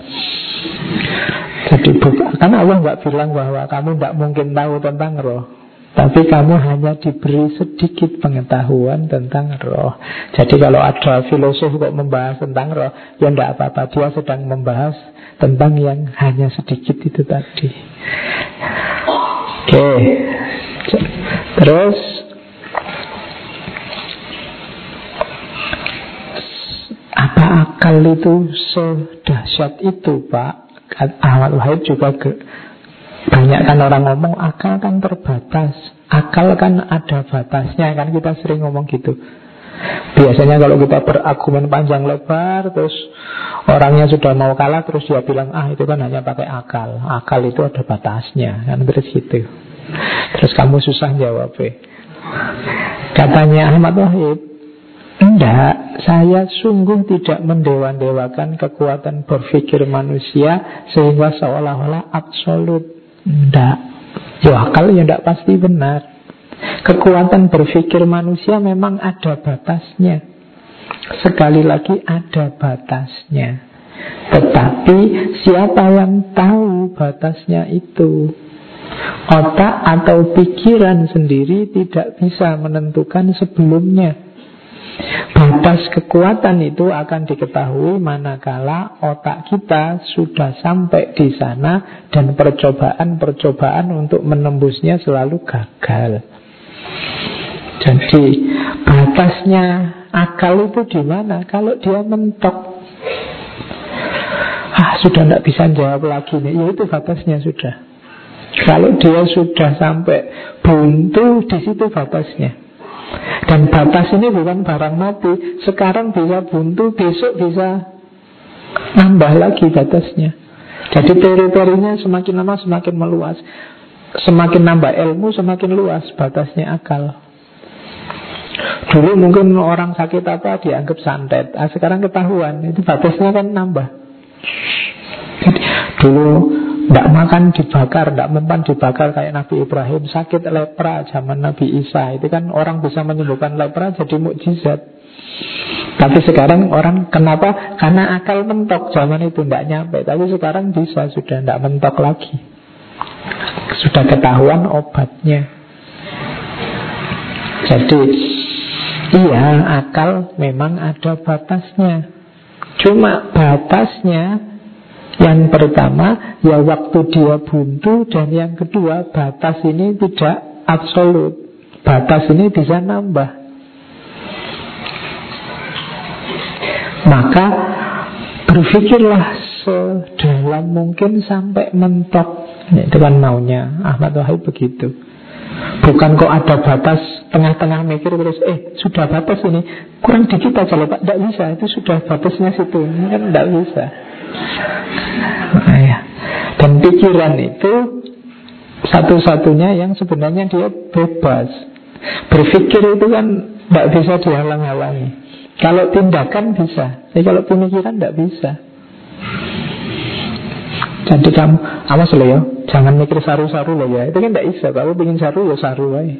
Jadi kan Allah nggak bilang bahwa kamu tidak mungkin tahu tentang roh, tapi kamu hanya diberi sedikit pengetahuan tentang roh. Jadi kalau ada filosof kok membahas tentang roh, ya tidak apa-apa, dia sedang membahas tentang yang hanya sedikit itu tadi. Oke, terus apa akal itu sedahsyat itu Pak? Ahmad Wahib juga Banyak kan orang ngomong, akal kan terbatas. Akal kan ada batasnya, kan kita sering ngomong gitu. Biasanya kalau kita berargumen panjang lebar, terus orangnya sudah mau kalah, terus dia bilang, ah itu kan hanya pakai akal. Akal itu ada batasnya, kan terus gitu. Terus kamu susah jawabnya. Katanya Ahmad Wahib, enggak, saya sungguh tidak mendewa-dewakan kekuatan berpikir manusia sehingga seolah-olah absolut. Enggak. Ya akal ya enggak pasti benar. Kekuatan berpikir manusia memang ada batasnya. Sekali lagi ada batasnya. Tetapi siapa yang tahu batasnya itu? Otak atau pikiran sendiri tidak bisa menentukan sebelumnya. Batas kekuatan itu akan diketahui manakala otak kita sudah sampai di sana dan percobaan-percobaan untuk menembusnya selalu gagal. Jadi batasnya akal itu di mana? Kalau dia mentok, sudah tidak bisa jawab lagi nih, ya itu batasnya sudah. Kalau dia sudah sampai buntu, di situ batasnya. Dan batas ini bukan barang mati. Sekarang bisa buntu, besok bisa nambah lagi batasnya. Jadi teori-teorinya semakin lama semakin meluas. Semakin nambah ilmu semakin luas batasnya akal. Dulu mungkin orang sakit apa dianggap santet, sekarang ketahuan. Itu batasnya kan nambah. Jadi, dulu tidak makan dibakar, tidak mempan dibakar kayak Nabi Ibrahim. Sakit lepra zaman Nabi Isa, itu kan orang bisa menyembuhkan lepra jadi mukjizat. Tapi sekarang orang kenapa? Karena akal mentok zaman itu tidak nyampe. Tapi sekarang bisa, sudah tidak mentok lagi. Sudah ketahuan obatnya. Jadi iya, akal memang ada batasnya. Cuma batasnya yang pertama, ya waktu dia buntu, dan yang kedua, batas ini tidak absolut. Batas ini bisa nambah. Maka berpikirlah sedalam mungkin sampai mentok. Itu kan maunya Ahmad Wahid begitu. Bukan kok ada batas, tengah-tengah mikir terus, sudah batas ini, kurang dikit aja Pak, tidak bisa, itu sudah batasnya situ, kan tidak bisa. Dan pikiran itu satu-satunya yang sebenarnya dia bebas. Berpikir itu kan tidak bisa dihalang-halangi. Kalau tindakan bisa, tapi kalau pemikiran tidak bisa. Jadi kamu awas loh ya, jangan mikir saru-saru loh ya. Itu kan tidak bisa. Kalau ingin saru ya saru aja.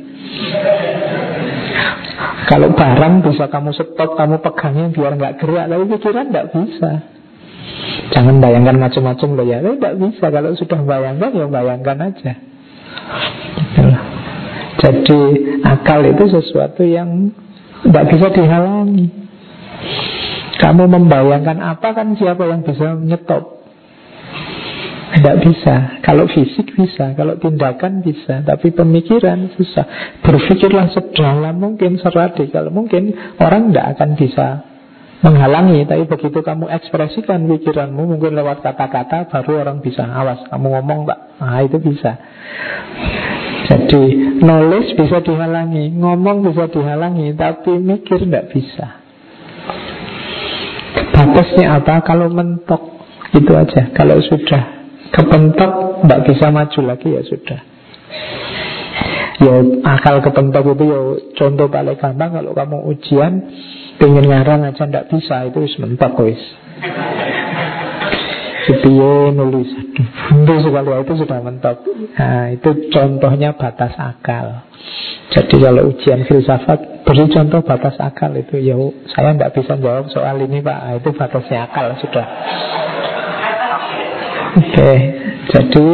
Kalau barang bisa kamu stop, kamu pegangnya biar nggak gerak. Tapi pikiran tidak bisa. Jangan bayangkan macam-macam loh ya. Tidak bisa. Kalau sudah bayangkan ya bayangkan aja. Itulah. Jadi akal itu sesuatu yang tidak bisa dihalangi. Kamu membayangkan apa, kan siapa yang bisa nyetop? Tidak bisa. Kalau fisik bisa, kalau tindakan bisa, tapi pemikiran susah. Berpikirlah sedalam mungkin, seradikal mungkin. Orang tidak akan bisa menghalangi, tapi begitu kamu ekspresikan pikiranmu, mungkin lewat kata-kata, baru orang bisa, awas kamu ngomong Pak, itu bisa. Jadi nulis bisa dihalangi, ngomong bisa dihalangi, tapi mikir tidak bisa. Batasnya apa? Kalau mentok, itu aja. Kalau sudah kepentok, tidak bisa maju lagi, ya sudah. Ya akal kepentok itu ya contoh paling gampang. Kalau kamu ujian pengen ngarang aja ndak bisa, itu wis mentok wis. Piye nulis buntu sekali itu sudah mentok. Nah, itu contohnya batas akal. Jadi kalau ujian filsafat beri contoh batas akal itu, ya saya ndak bisa jawab soal ini Pak, itu batasnya akal sudah. Oke, jadi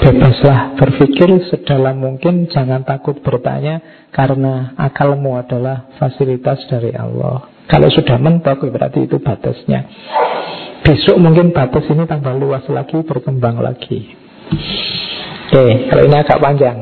bebaslah berpikir sedalam mungkin, jangan takut bertanya, karena akalmu adalah fasilitas dari Allah. Kalau sudah mentok berarti itu batasnya. Besok mungkin batas ini tambah luas lagi, berkembang lagi. Oke, kalau ini agak panjang.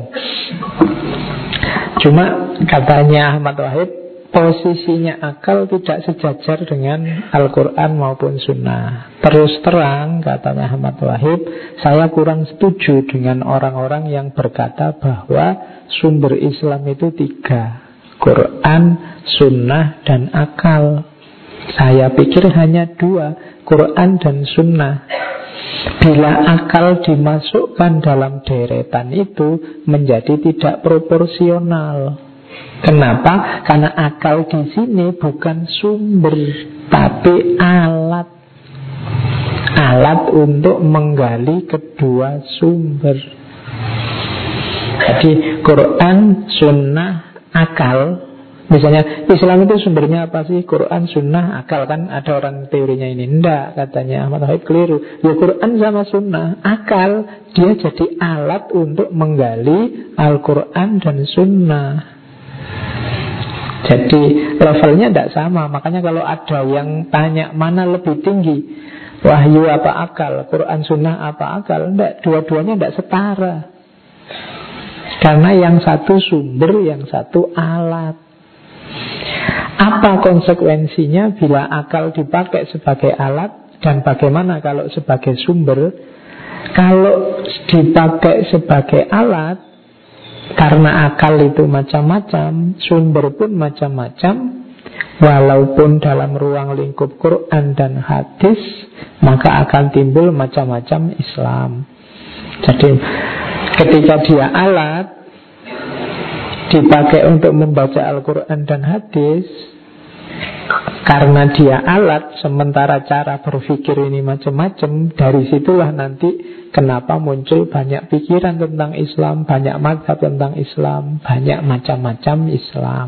Cuma katanya Ahmad Wahid, posisinya akal tidak sejajar dengan Al-Quran maupun Sunnah. Terus terang, katanya Ahmad Wahib, saya kurang setuju dengan orang-orang yang berkata bahwa sumber Islam itu 3, Quran, Sunnah, dan akal. Saya pikir hanya 2, Quran dan Sunnah. Bila akal dimasukkan dalam deretan itu, menjadi tidak proporsional. Kenapa? Karena akal di sini bukan sumber, tapi alat. Alat untuk menggali kedua sumber. Jadi Quran, Sunnah, akal. Misalnya Islam itu sumbernya apa sih? Quran, Sunnah, akal. Kan ada orang teorinya ini. Enggak, katanya Ahmad Wahid, keliru. Ya Quran sama Sunnah, akal. Dia jadi alat untuk menggali Al-Quran dan Sunnah. Jadi levelnya tidak sama. Makanya kalau ada yang tanya mana lebih tinggi, wahyu apa akal, Quran Sunnah apa akal, enggak, dua-duanya tidak setara. Karena yang satu sumber, yang satu alat. Apa konsekuensinya bila akal dipakai sebagai alat, dan bagaimana kalau sebagai sumber? Kalau dipakai sebagai alat, karena akal itu macam-macam, sumber pun macam-macam, walaupun dalam ruang lingkup Quran dan hadis, maka akan timbul macam-macam Islam. Jadi ketika dia alat, dipakai untuk membaca Al-Quran dan hadis, karena dia alat, sementara cara berpikir ini macam-macam. Dari situlah nanti kenapa muncul banyak pikiran tentang Islam, banyak mazhab tentang Islam, banyak macam-macam Islam.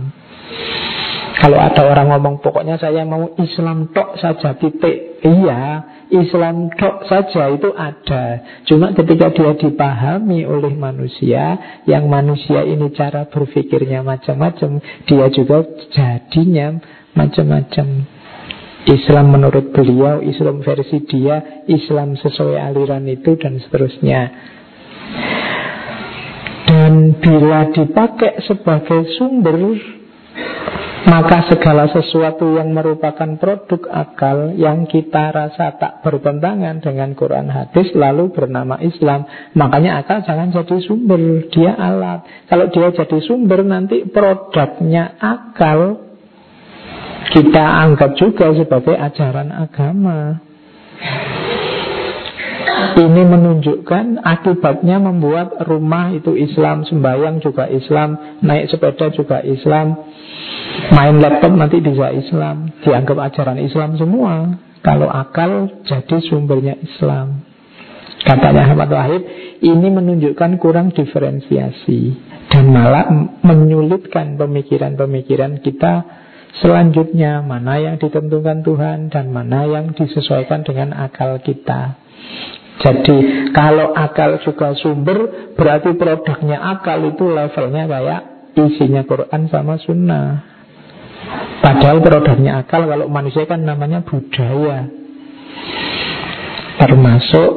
Kalau ada orang ngomong pokoknya saya mau Islam tok saja titik, iya, Islam tok saja itu ada. Cuma ketika dia dipahami oleh manusia, yang manusia ini cara berpikirnya macam-macam, dia juga jadinya macam-macam. Islam menurut beliau, Islam versi dia, Islam sesuai aliran itu, dan seterusnya. Dan bila dipakai sebagai sumber, maka segala sesuatu yang merupakan produk akal, yang kita rasa tak bertentangan dengan Quran hadis, lalu bernama Islam. Makanya akal jangan jadi sumber, dia alat. Kalau dia jadi sumber, nanti produknya akal kita anggap juga sebagai ajaran agama. Ini menunjukkan akibatnya membuat rumah itu Islam, sembahyang juga Islam, naik sepeda juga Islam, main laptop nanti bisa Islam, dianggap ajaran Islam semua. Kalau akal jadi sumbernya Islam. Katanya Ahmad Wahib, ini menunjukkan kurang diferensiasi dan malah menyulitkan pemikiran-pemikiran kita selanjutnya, mana yang ditentukan Tuhan dan mana yang disesuaikan dengan akal kita. Jadi kalau akal juga sumber, berarti produknya akal itu levelnya kayak isinya Quran sama Sunnah. Padahal produknya akal kalau manusia kan namanya budaya, termasuk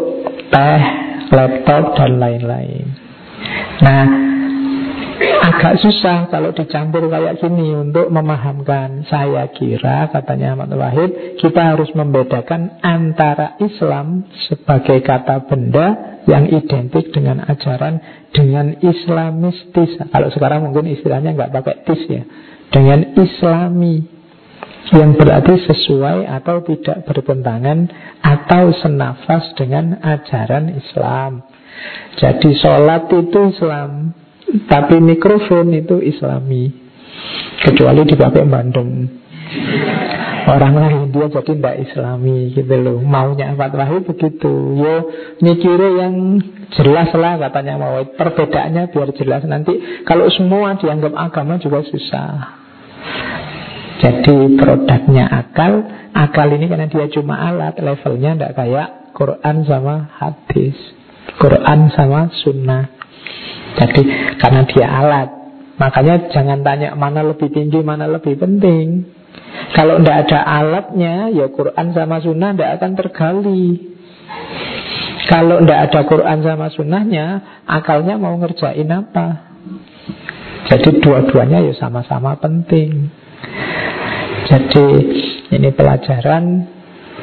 teh, laptop, dan lain-lain. Nah, agak susah kalau dicampur kayak gini untuk memahamkan. Saya kira, katanya Ahmad Wahid, kita harus membedakan antara Islam sebagai kata benda yang identik dengan ajaran, dengan islamistis. Kalau sekarang mungkin istilahnya nggak pakai tis ya, dengan islami, yang berarti sesuai atau tidak bertentangan atau senafas dengan ajaran Islam. Jadi sholat itu Islam, tapi mikrofon itu Islami, kecuali dipakai bandung orang lain dia jadi tidak Islami gitu loh. Maunya Ahmad Wahid begitu. Yo mikire yang jelas lah, katanya mau perbedaannya biar jelas. Nanti kalau semua dianggap agama juga susah. Jadi produknya akal. Akal ini karena dia cuma alat, levelnya tidak kayak Quran sama hadis, Quran sama Sunnah. Jadi karena dia alat, makanya jangan tanya mana lebih tinggi, mana lebih penting. Kalau tidak ada alatnya, ya Quran sama Sunnah tidak akan tergali. Kalau tidak ada Quran sama Sunnahnya, akalnya mau ngerjain apa? Jadi dua-duanya ya sama-sama penting. Jadi ini pelajaran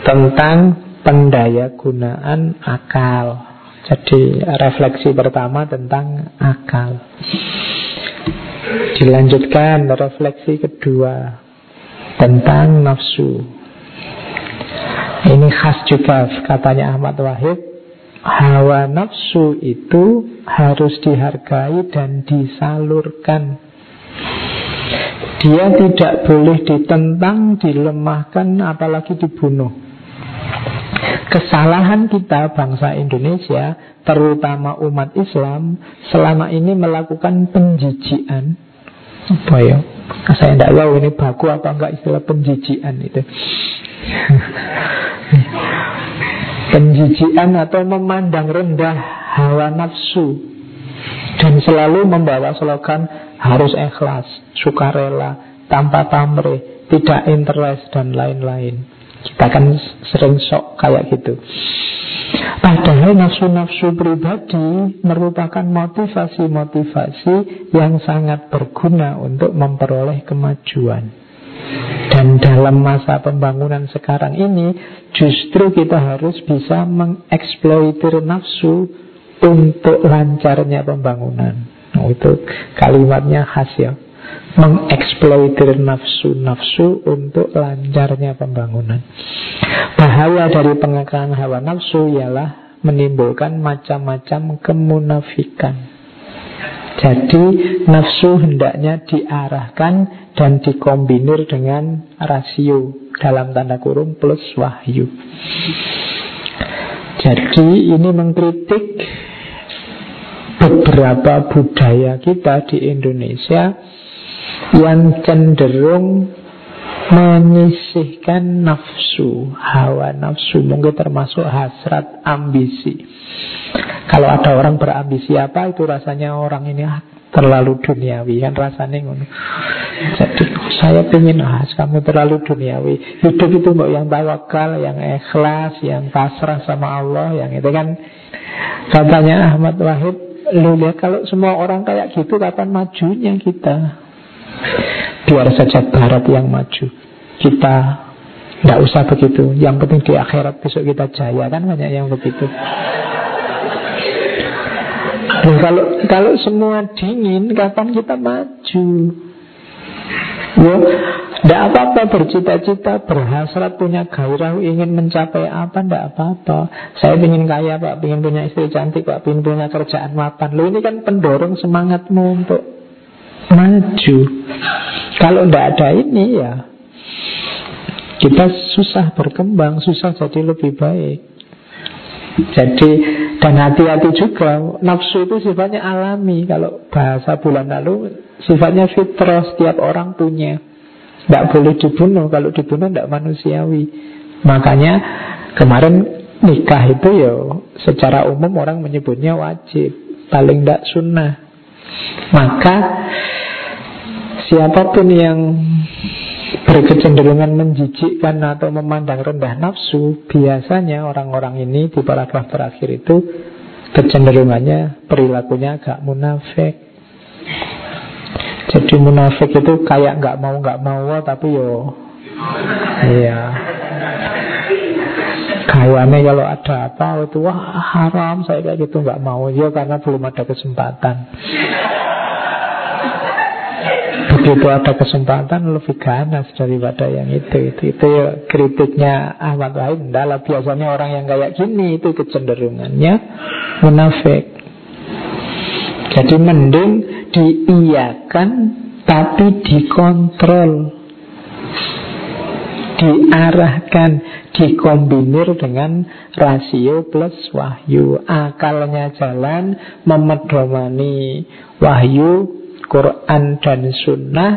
tentang pendayagunaan akal. Jadi refleksi pertama tentang akal. Dilanjutkan refleksi kedua tentang nafsu. Ini khas juga katanya Ahmad Wahib. Hawa nafsu itu harus dihargai dan disalurkan. Dia tidak boleh ditentang, dilemahkan, apalagi dibunuh. Kesalahan kita bangsa Indonesia, terutama umat Islam, selama ini melakukan penjijian. Apa ya? Saya tidak tahu ini baku apa enggak istilah penjijian itu. Penjijian atau memandang rendah hawa nafsu, dan selalu membawa slogan harus ikhlas, sukarela, tanpa pamrih, tidak interest dan lain-lain. Kita kan sering sok kayak gitu. Padahal nafsu-nafsu pribadi merupakan motivasi-motivasi yang sangat berguna untuk memperoleh kemajuan. Dan dalam masa pembangunan sekarang ini, justru kita harus bisa mengeksploitir nafsu untuk lancarnya pembangunan. Nah, itu kalimatnya khas ya. Mengeksploitir nafsu-nafsu untuk lancarnya pembangunan. Bahaya dari pengekangan hawa nafsu ialah menimbulkan macam-macam kemunafikan. Jadi nafsu hendaknya diarahkan dan dikombinir dengan rasio, dalam tanda kurung plus wahyu. Jadi ini mengkritik beberapa budaya kita di Indonesia yang cenderung menyisihkan nafsu, hawa nafsu, mungkin termasuk hasrat, ambisi. Kalau ada orang berambisi apa, itu rasanya orang ini terlalu duniawi, kan rasanya ngono. Jadi saya pengin kamu terlalu duniawi. Hidup itu mbok yang tawakal, yang ikhlas, yang pasrah sama Allah, yang itu kan katanya Ahmad Wahid. Loh ya, kalau semua orang kayak gitu kapan majunya kita? Biar saja barat yang maju, kita tidak usah begitu. Yang penting di akhirat besok kita jaya, kan banyak yang begitu. Loh, kalau semua dingin kapan kita maju? Tidak apa-apa bercita-cita, berhasrat, punya gairah, ingin mencapai apa, tidak apa-apa. Saya ingin kaya Pak, ingin punya istri cantik Pak, ingin punya kerjaan mapan. Lo ini kan pendorong semangatmu untuk maju. Kalau tidak ada ini ya kita susah berkembang, susah jadi lebih baik. Jadi dan hati-hati juga, nafsu itu sifatnya alami. Kalau bahasa bulan lalu, sifatnya fitrah, setiap orang punya. Tidak boleh dibunuh, kalau dibunuh tidak manusiawi. Makanya kemarin nikah itu ya secara umum orang menyebutnya wajib, paling tidak sunnah. Maka siapapun yang berkecenderungan menjijikkan atau memandang rendah nafsu, biasanya orang-orang ini di paragraf terakhir itu kecenderungannya, perilakunya agak munafik. Jadi munafik itu kayak nggak mau tapi yo, iya. Kayaknya kalau ada apa itu wah haram, saya kayak gitu nggak mau yo karena belum ada kesempatan. Begitu ada kesempatan lebih ganas daripada yang itu ya, kritiknya Ahmad Wahid. Adalah biasanya orang yang kayak gini itu kecenderungannya munafik. Jadi mending diiyakan tapi dikontrol, diarahkan, dikombinir dengan rasio plus wahyu. Akalnya jalan, memedomani wahyu, Quran dan sunnah,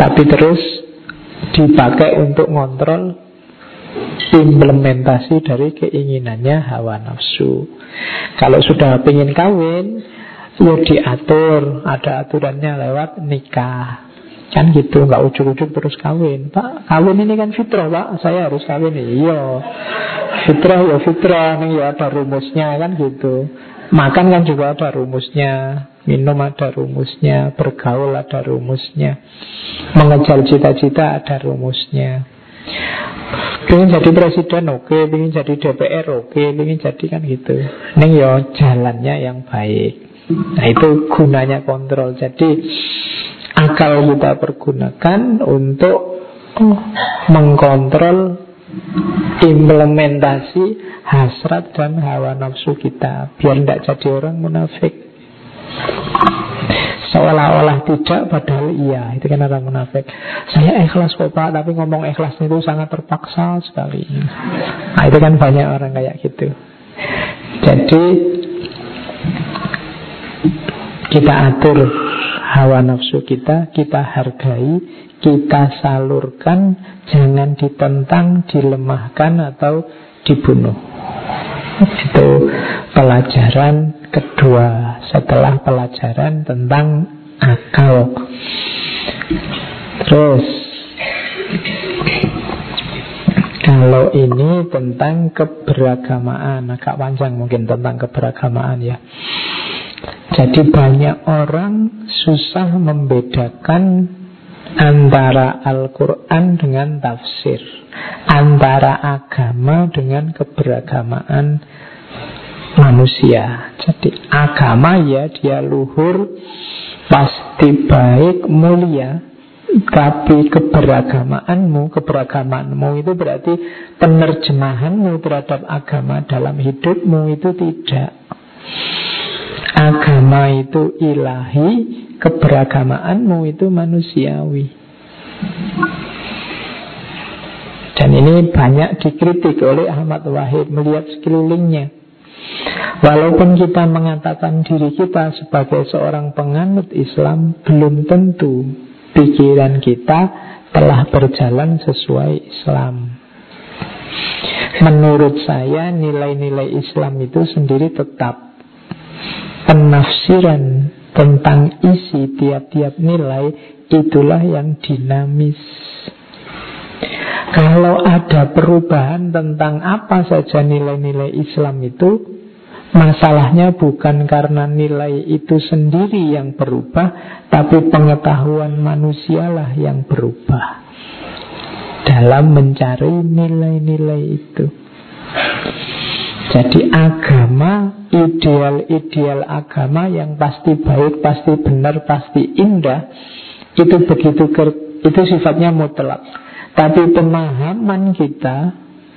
tapi terus dipakai untuk ngontrol implementasi dari keinginannya hawa nafsu. Kalau sudah pengen kawin, lo diatur, ada aturannya lewat nikah, kan gitu, nggak ujuk-ujuk terus kawin. Pak, kawin ini kan fitrah Pak, saya harus kawin. Iya, fitrah ya fitrah, ini ya ada rumusnya kan gitu. Makan kan juga ada rumusnya, minum ada rumusnya, bergaul ada rumusnya, mengejar cita-cita ada rumusnya. Pengen jadi presiden oke, pengen jadi DPR oke, pengen jadi kan gitu. Neng yo jalannya yang baik. Nah itu gunanya kontrol. Jadi akal kita pergunakan untuk mengkontrol implementasi hasrat dan hawa nafsu kita, biar tidak jadi orang munafik. Seolah-olah tidak, padahal iya. Itu kan orang munafik. Saya ikhlas kok Pak, tapi ngomong ikhlas itu sangat terpaksa sekali. Nah itu kan banyak orang kayak gitu. Jadi kita atur hawa nafsu kita, kita hargai, kita salurkan, jangan ditentang, dilemahkan, atau dibunuh. Itu pelajaran kedua setelah pelajaran tentang akal. Terus kalau ini tentang keberagamaan, agak panjang mungkin tentang keberagamaan ya. Jadi banyak orang susah membedakan antara Al-Quran dengan tafsir, antara agama dengan keberagamaan manusia. Jadi agama ya dia luhur, pasti baik, mulia. Tapi keberagamaanmu itu berarti penerjemahanmu terhadap agama dalam hidupmu itu tidak. Agama itu ilahi, keberagamaanmu itu manusiawi. Dan ini banyak dikritik oleh Ahmad Wahib melihat sekelilingnya. Walaupun kita mengatakan diri kita sebagai seorang penganut Islam, belum tentu pikiran kita telah berjalan sesuai Islam. Menurut saya nilai-nilai Islam itu sendiri tetap. Penafsiran tentang isi tiap-tiap nilai itulah yang dinamis. Kalau ada perubahan tentang apa saja nilai-nilai Islam itu, masalahnya bukan karena nilai itu sendiri yang berubah, tapi pengetahuan manusialah yang berubah dalam mencari nilai-nilai itu. Jadi agama, ideal-ideal agama yang pasti baik, pasti benar, pasti indah, itu begitu, itu sifatnya mutlak. Tapi pemahaman kita,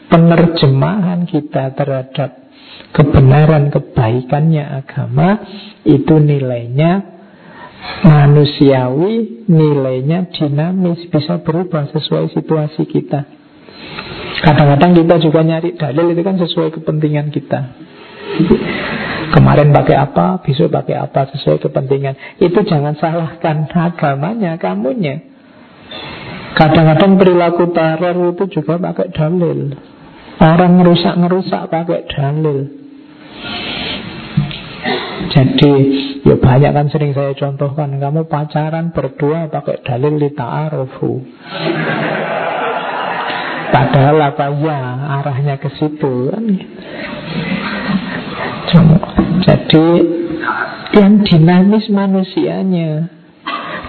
penerjemahan kita terhadap kebenaran, kebaikannya agama, itu nilainya manusiawi, nilainya dinamis, bisa berubah sesuai situasi kita. Kadang-kadang kita juga nyari dalil itu kan sesuai kepentingan kita. Kemarin pakai apa, besok pakai apa, sesuai kepentingan. Itu jangan salahkan agamanya, kamunya. Kadang-kadang perilaku teror itu juga pakai dalil. Orang ngerusak-ngerusak pakai dalil. Jadi ya banyak kan sering saya contohkan, kamu pacaran berdua pakai dalil li ta'arufu. Padahal apa ya arahnya ke situ kan? Jadi yang dinamis manusianya.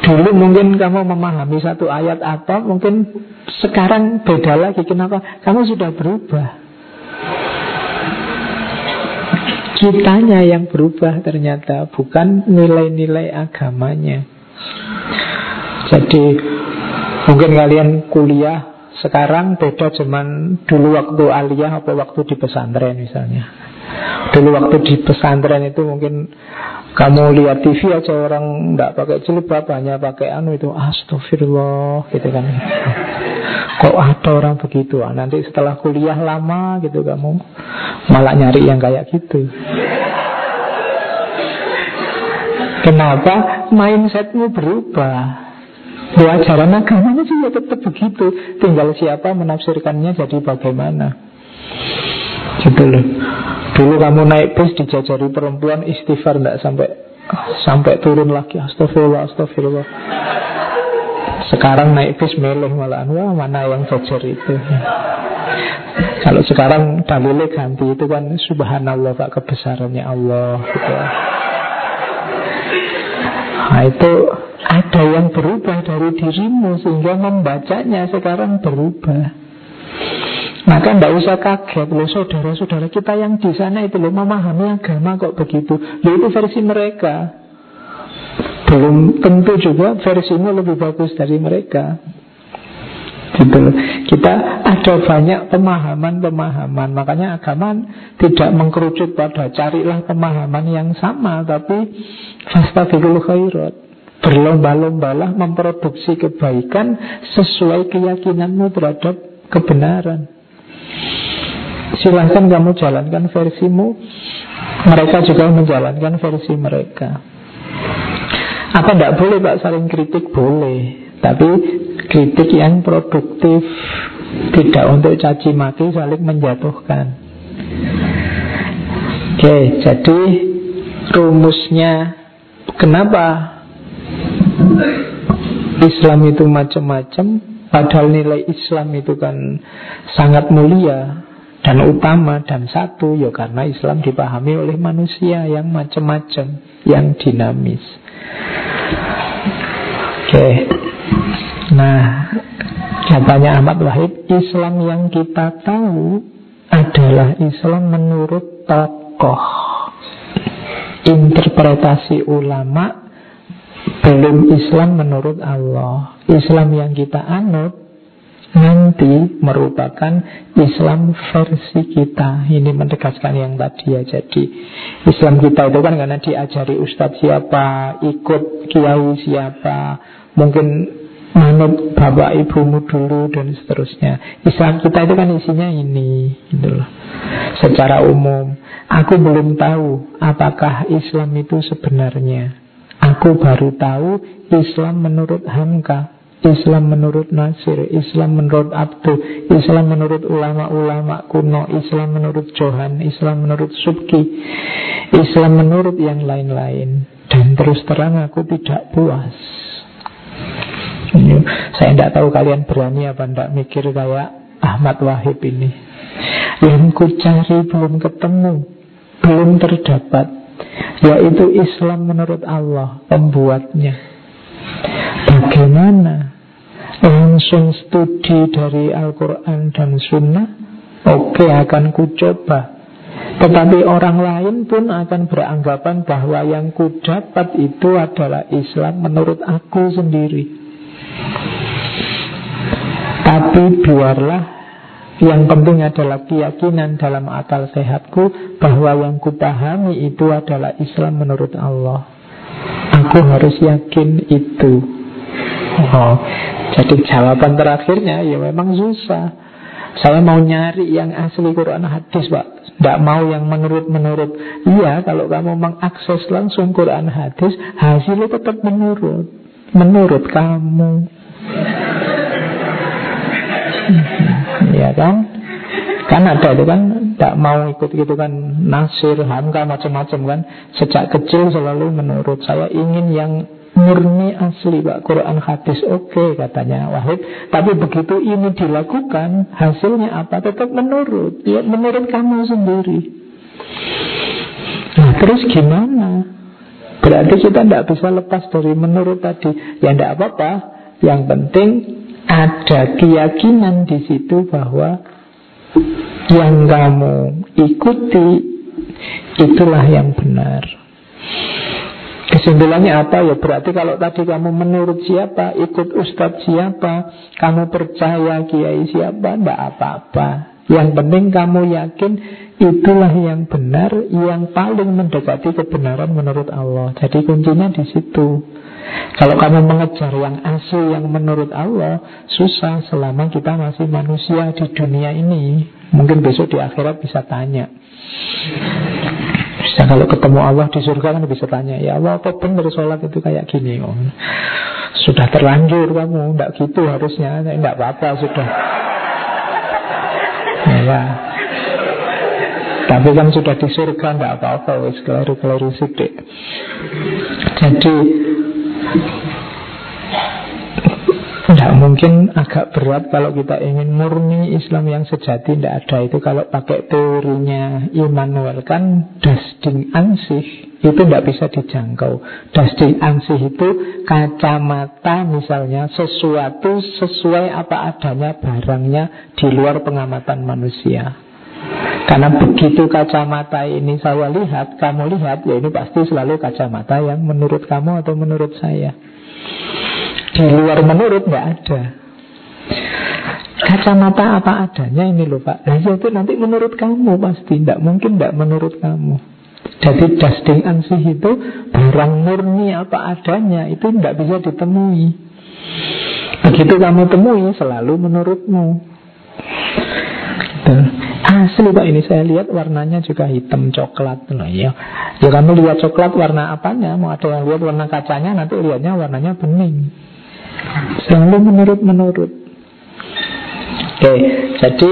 Dulu mungkin kamu memahami satu ayat apa, mungkin sekarang beda lagi. Kenapa? Kamu sudah berubah. Kitanya yang berubah ternyata, bukan nilai-nilai agamanya. Jadi mungkin kalian kuliah sekarang beda zaman dulu waktu aliyah atau waktu di pesantren misalnya. Dulu waktu di pesantren itu mungkin kamu lihat TV aja orang nggak pakai jilbab, hanya pakai itu astagfirullah gitu kan. Kok ada orang begitu? Nanti setelah kuliah lama gitu kamu malah nyari yang kayak gitu. Kenapa? Mindsetmu berubah. Ajaran agamanya juga tetap begitu, tinggal siapa menafsirkannya jadi bagaimana. Gitu loh. Dulu kamu naik bus dijajari perempuan, istighfar enggak sampai turun lagi, astagfirullah, astagfirullah. Sekarang naik bus meleh malahan, wah mana yang jajar itu. Kalau sekarang dalilnya ganti itu kan subhanallah Pak, kebesarannya Allah gitu. Nah itu ada yang berubah dari dirimu sehingga membacanya sekarang berubah. Maka tidak usah kaget loh, saudara-saudara kita yang di sana itu loh memahami agama kok begitu. Loh itu versi mereka. Belum tentu juga versimu lebih bagus dari mereka. Gitu loh. Kita ada banyak pemahaman-pemahaman. Makanya agama tidak mengkerucut pada carilah pemahaman yang sama, tapi fastabiqul khairat. Berlomba-lombalah memproduksi kebaikan sesuai keyakinanmu terhadap kebenaran. Silahkan kamu jalankan versimu, mereka juga menjalankan versi mereka. Apa tidak boleh Pak saling kritik? Boleh, tapi kritik yang produktif, tidak untuk caci maki saling menjatuhkan. Oke, jadi rumusnya kenapa Islam itu macam-macam. Padahal nilai Islam itu kan sangat mulia dan utama dan satu, ya karena Islam dipahami oleh manusia yang macam-macam, yang dinamis. Oke. Nah, katanya Ahmad Wahib, Islam yang kita tahu adalah Islam menurut tokoh, interpretasi ulama. Belum Islam menurut Allah. Islam yang kita anut nanti merupakan Islam versi kita. Ini menegaskan yang tadi ya. Jadi Islam kita itu kan karena diajari ustadz siapa, ikut kiai siapa, mungkin manut bapak ibumu dulu dan seterusnya. Islam kita itu kan isinya ini gitu loh. Secara umum, aku belum tahu apakah Islam itu sebenarnya. Aku baru tahu Islam menurut Hamka, Islam menurut Nasir, Islam menurut Abdu, Islam menurut ulama-ulama kuno, Islam menurut Johan, Islam menurut Subki, Islam menurut yang lain-lain. Dan terus terang aku tidak puas. Saya tidak tahu kalian berani apa tidak mikir kayak Ahmad Wahib ini. Yang ku cari belum ketemu, belum terdapat, yaitu Islam menurut Allah pembuatnya. Bagaimana? Langsung studi dari Al-Quran dan Sunnah. Oke, akan ku coba. Tetapi orang lain pun akan beranggapan bahwa yang ku dapat itu adalah Islam menurut aku sendiri. Tapi biarlah, yang penting adalah keyakinan dalam akal sehatku bahwa yang kupahami itu adalah Islam menurut Allah. Aku harus yakin itu. Jadi jawaban terakhirnya ya memang susah. Saya mau nyari yang asli Quran hadis Pak, tidak mau yang menurut-menurut. Iya, kalau kamu mengakses langsung Quran hadis, hasilnya tetap menurut kamu. Ya kan ada itu kan tidak mau ikut gitu kan, Nasir, Hamka, macam-macam kan. Sejak kecil selalu menurut saya ingin yang murni asli Pak, Quran hadis. Oke, katanya Wahid, tapi begitu ini dilakukan hasilnya apa? Tetap menurut, ya menurut kamu sendiri. Nah terus gimana? Berarti kita tidak bisa lepas dari menurut tadi. Ya tidak apa-apa, yang penting ada keyakinan di situ bahwa yang kamu ikuti itulah yang benar. Kesimpulannya apa ya? Berarti kalau tadi kamu menurut siapa, ikut ustadz siapa, kamu percaya kiai siapa, enggak apa-apa. Yang penting kamu yakin itulah yang benar, yang paling mendekati kebenaran menurut Allah. Jadi kuncinya di situ. Kalau kamu mengejar yang asli, yang menurut Allah, susah selama kita masih manusia di dunia ini. Mungkin besok di akhirat bisa tanya. Bisa, kalau ketemu Allah di surga kan bisa tanya, ya Allah apa benar sholat itu kayak gini? Oh, sudah terlanjur kamu, tidak gitu harusnya. Tidak apa-apa sudah ya. Tapi kan sudah di surga, tidak apa-apa, wis keliru-keliru sedikit. Jadi tidak mungkin Mungkin agak berat kalau kita ingin murni Islam yang sejati, tidak ada itu. Kalau pakai teorinya Immanuel Kant, das Ding an sich, itu tidak bisa dijangkau. Das Ding an sich itu kacamata misalnya sesuatu sesuai apa adanya barangnya di luar pengamatan manusia. Karena begitu kacamata ini saya lihat, kamu lihat, ya ini pasti selalu kacamata yang menurut kamu atau menurut saya. Di luar menurut tidak ada. Kacamata apa adanya ini loh Pak. Nah itu nanti menurut kamu pasti. Tidak mungkin tidak menurut kamu. Jadi das Ding an sich itu barang murni apa adanya. Itu tidak bisa ditemui. Begitu kamu temui selalu menurutmu. Asli Pak, ini saya lihat warnanya juga hitam coklat. Nah, ya kamu lihat coklat warna apanya. Mau ada yang lihat warna kacanya, nanti lihatnya warnanya bening. Selalu menurut-menurut. Oke, jadi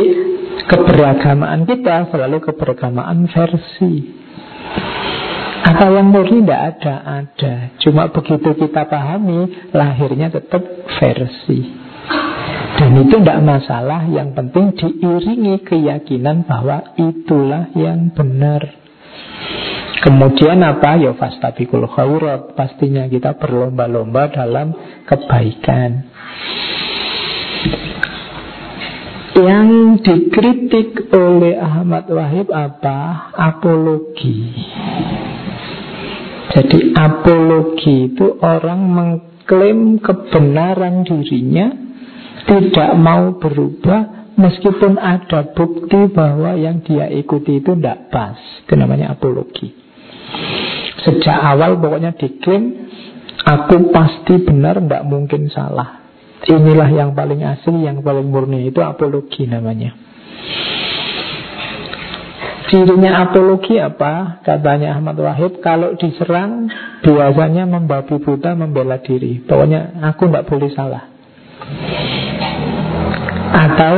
keberagamaan kita selalu keberagamaan versi. Apa yang murni tidak ada. Cuma begitu kita pahami, lahirnya tetap versi. Dan itu tidak masalah. Yang penting diiringi keyakinan bahwa itulah yang benar. Kemudian apa? Ya fastabiqul khairat. Pastinya kita berlomba-lomba dalam kebaikan. Yang dikritik oleh Ahmad Wahib apa? Apologi. Jadi apologi itu orang mengklaim kebenaran dirinya, tidak mau berubah, meskipun ada bukti bahwa yang dia ikuti itu tidak pas. Itu namanya apologi. Sejak awal pokoknya diklaim aku pasti benar, tidak mungkin salah. Inilah yang paling asli, yang paling murni. Itu apologi namanya. Cirinya apologi apa? Katanya Ahmad Wahib, kalau diserang biasanya membabi buta membela diri. Pokoknya aku tidak boleh salah. Atau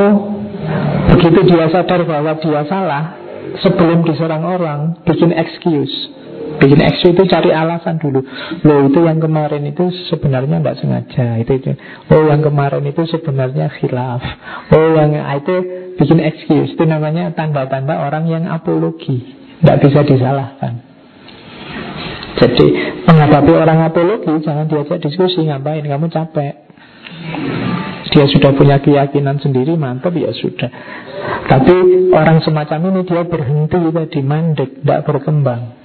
begitu dia sadar bahwa dia salah, sebelum diserang orang bikin excuse. Bikin ekstri itu cari alasan dulu. Loh itu yang kemarin itu sebenarnya tidak sengaja. Itu. Oh yang kemarin itu sebenarnya khilaf. Oh yang itu bikin excuse. Itu namanya tanda-tanda orang yang apologi. Tidak bisa disalahkan. Jadi menghadapi orang apologi jangan diajak diskusi. Ngapain kamu capek? Dia sudah punya keyakinan sendiri, mantap ya sudah. Tapi orang semacam ini dia berhenti tadi mandek, tidak berkembang.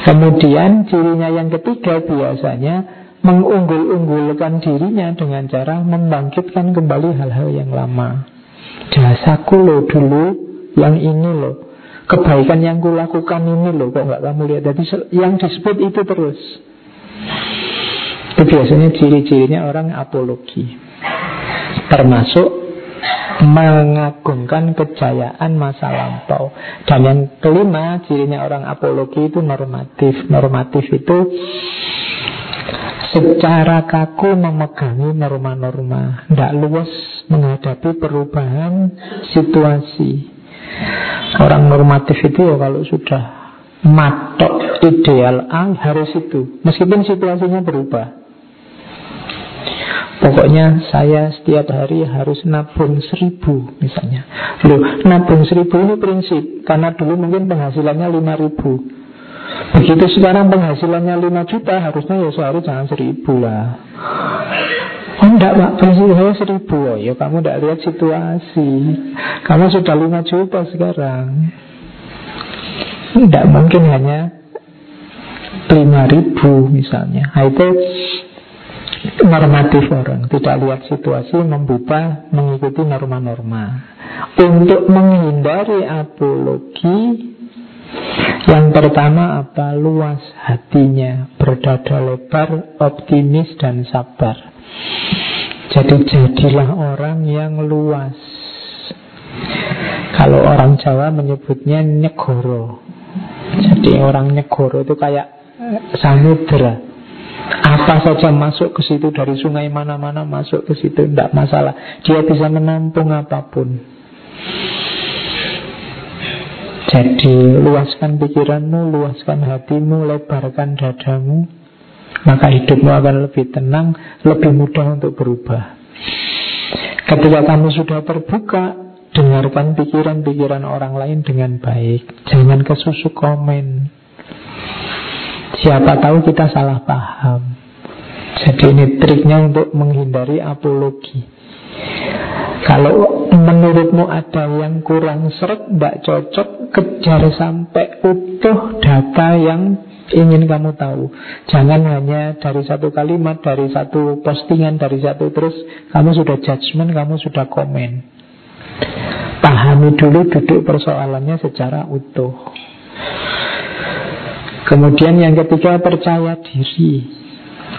Kemudian cirinya yang ketiga biasanya mengunggul-unggulkan dirinya dengan cara membangkitkan kembali hal-hal yang lama. Jasaku lo dulu, yang ini lo, kebaikan yang kulakukan ini lo, kok nggak kamu lihat? Jadi yang disebut itu terus. Itu biasanya ciri-cirinya orang apologi. Termasuk mengagungkan kejayaan masa lampau. Dan yang kelima, cirinya orang apologi itu normatif. Normatif itu secara kaku memegangi norma-norma, tidak luas menghadapi perubahan situasi. Orang normatif itu ya kalau sudah matok ideal A harus itu, meskipun situasinya berubah. Pokoknya saya setiap hari harus nabung 1.000 misalnya. Loh, nabung 1.000 ini prinsip. Karena dulu mungkin penghasilannya 5.000. Begitu sekarang penghasilannya 5 juta, harusnya ya sehari jangan 1.000 lah. Oh enggak Pak, prinsip saya 1.000. Oh, ya kamu enggak lihat situasi. Kamu sudah 5 juta sekarang. Enggak mungkin hanya 5.000 misalnya. Itu normatif orang, tidak lihat situasi, membuka, mengikuti norma-norma. Untuk menghindari apologi, yang pertama apa? Luas hatinya, berdada lebar, optimis dan sabar. Jadi jadilah orang yang luas. Kalau orang Jawa menyebutnya nyegoro. Jadi orang nyegoro itu kayak samudera, apa saja masuk ke situ, dari sungai mana-mana masuk ke situ, tidak masalah. Dia bisa menampung apapun. Jadi luaskan pikiranmu, luaskan hatimu, lebarkan dadamu, maka hidupmu akan lebih tenang, lebih mudah untuk berubah. Ketika kamu sudah terbuka, dengarkan pikiran-pikiran orang lain dengan baik. Jangan kesusu komen. Siapa tahu kita salah paham. Jadi ini triknya untuk menghindari apologi. Kalau menurutmu ada yang kurang seret, tidak cocok, kejar sampai utuh data yang ingin kamu tahu. Jangan hanya dari satu kalimat, dari satu postingan, dari satu terus kamu sudah judgement, kamu sudah komen. Pahami dulu duduk persoalannya secara utuh. Kemudian yang ketiga, percaya diri.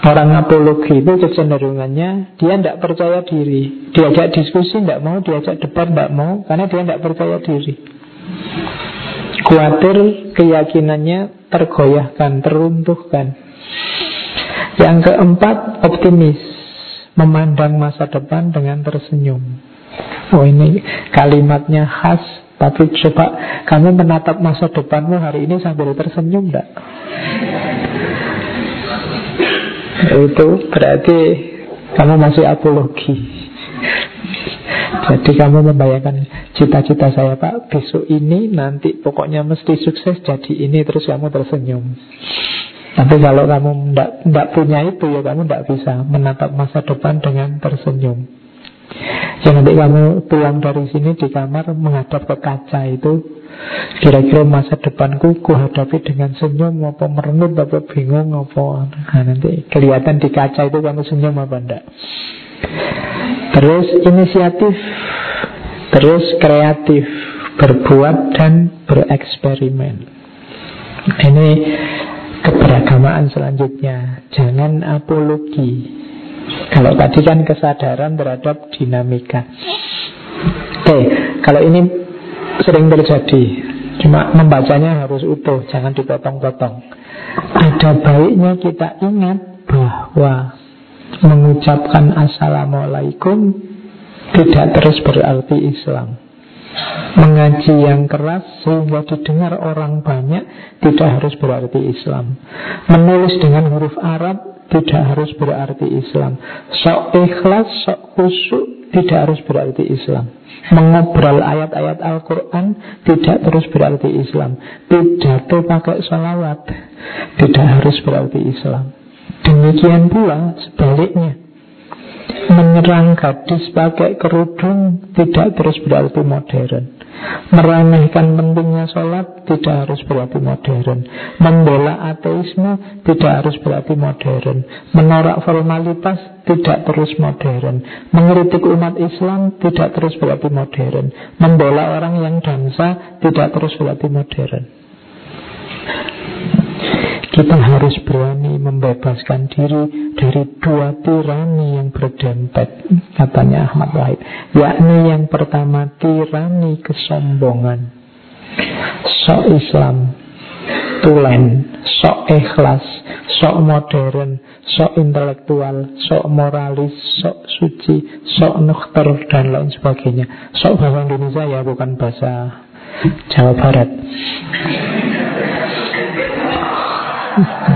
Orang apologi itu kecenderungannya dia tidak percaya diri. Diajak diskusi tidak mau, diajak debat tidak mau, karena dia tidak percaya diri. Khawatir keyakinannya tergoyahkan, teruntuhkan. Yang keempat, optimis. Memandang masa depan dengan tersenyum. Oh, ini kalimatnya khas, tapi coba kamu menatap masa depanmu hari ini sambil tersenyum enggak? Itu berarti kamu masih apologi. Jadi kamu membayangkan cita-cita saya, Pak, besok ini nanti pokoknya mesti sukses jadi ini, terus kamu tersenyum. Tapi kalau kamu enggak punya itu, ya kamu enggak bisa menatap masa depan dengan tersenyum. Yang nanti kamu pulang dari sini di kamar menghadap ke kaca itu, kira-kira masa depanku kuhadapi dengan senyum apa merengut apa bingung apa. Nah, nanti kelihatan di kaca itu kamu senyum apa enggak. Terus inisiatif, terus kreatif, berbuat dan bereksperimen. Ini keberagamaan selanjutnya. Jangan apologi. Kalau tadi kan kesadaran terhadap dinamika. Oke, kalau ini sering terjadi. Cuma membacanya harus utuh, jangan dipotong-potong. Ada baiknya kita ingat bahwa mengucapkan Assalamualaikum tidak terus berarti Islam. Mengaji yang keras sehingga didengar orang banyak tidak harus berarti Islam. Menulis dengan huruf Arab tidak harus berarti Islam. Sok ikhlas, sok khusyuk tidak harus berarti Islam. Mengobrol ayat-ayat Al-Quran tidak terus berarti Islam. Pidato pakai salawat tidak harus berarti Islam. Demikian pula sebaliknya. Menyerang gadis pakai kerudung tidak terus berarti modern. Meremehkan pentingnya sholat tidak harus berarti modern. Membela ateisme tidak harus berarti modern. Menolak formalitas tidak terus modern. Mengkritik umat Islam tidak terus berarti modern. Membela orang yang dansa tidak terus berarti modern. Kita harus berani membebaskan diri dari dua tirani yang berdempet, katanya Ahmad Wahib. Yakni yang pertama, tirani kesombongan. Sok Islam, tulen, sok ikhlas, sok modern, sok intelektual, sok moralis, sok suci, sok nukter, dan lain sebagainya. Sok bahasa Indonesia ya, bukan bahasa Jawa Barat.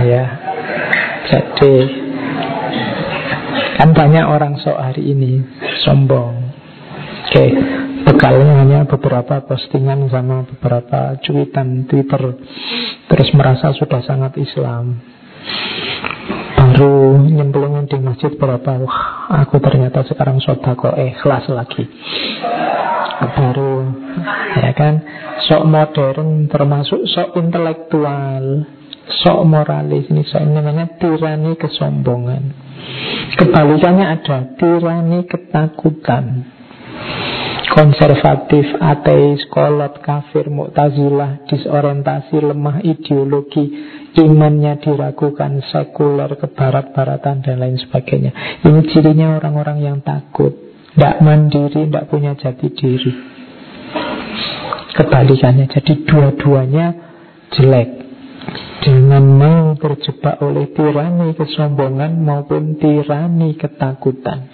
Ya, jadi kan banyak orang sok hari ini sombong. Oke, bekalnya hanya beberapa postingan sama beberapa cuitan Twitter, terus merasa sudah sangat Islam. Baru nyemplungin di masjid berapa, wah aku ternyata sekarang sodako ikhlas lagi. Baru ya kan, sok modern termasuk sok intelektual, sok moralis. Ini sok namanya tirani kesombongan. Kebalikannya ada tirani ketakutan. Konservatif, ateis, kolot, kafir, mu'tazilah, disorientasi, lemah ideologi, imannya diragukan, sekuler, kebarat-baratan, dan lain sebagainya. Ini cirinya orang-orang yang takut, tidak mandiri, tidak punya jati diri. Kebalikannya. Jadi dua-duanya jelek. Jangan mau terjebak oleh tirani kesombongan maupun tirani ketakutan.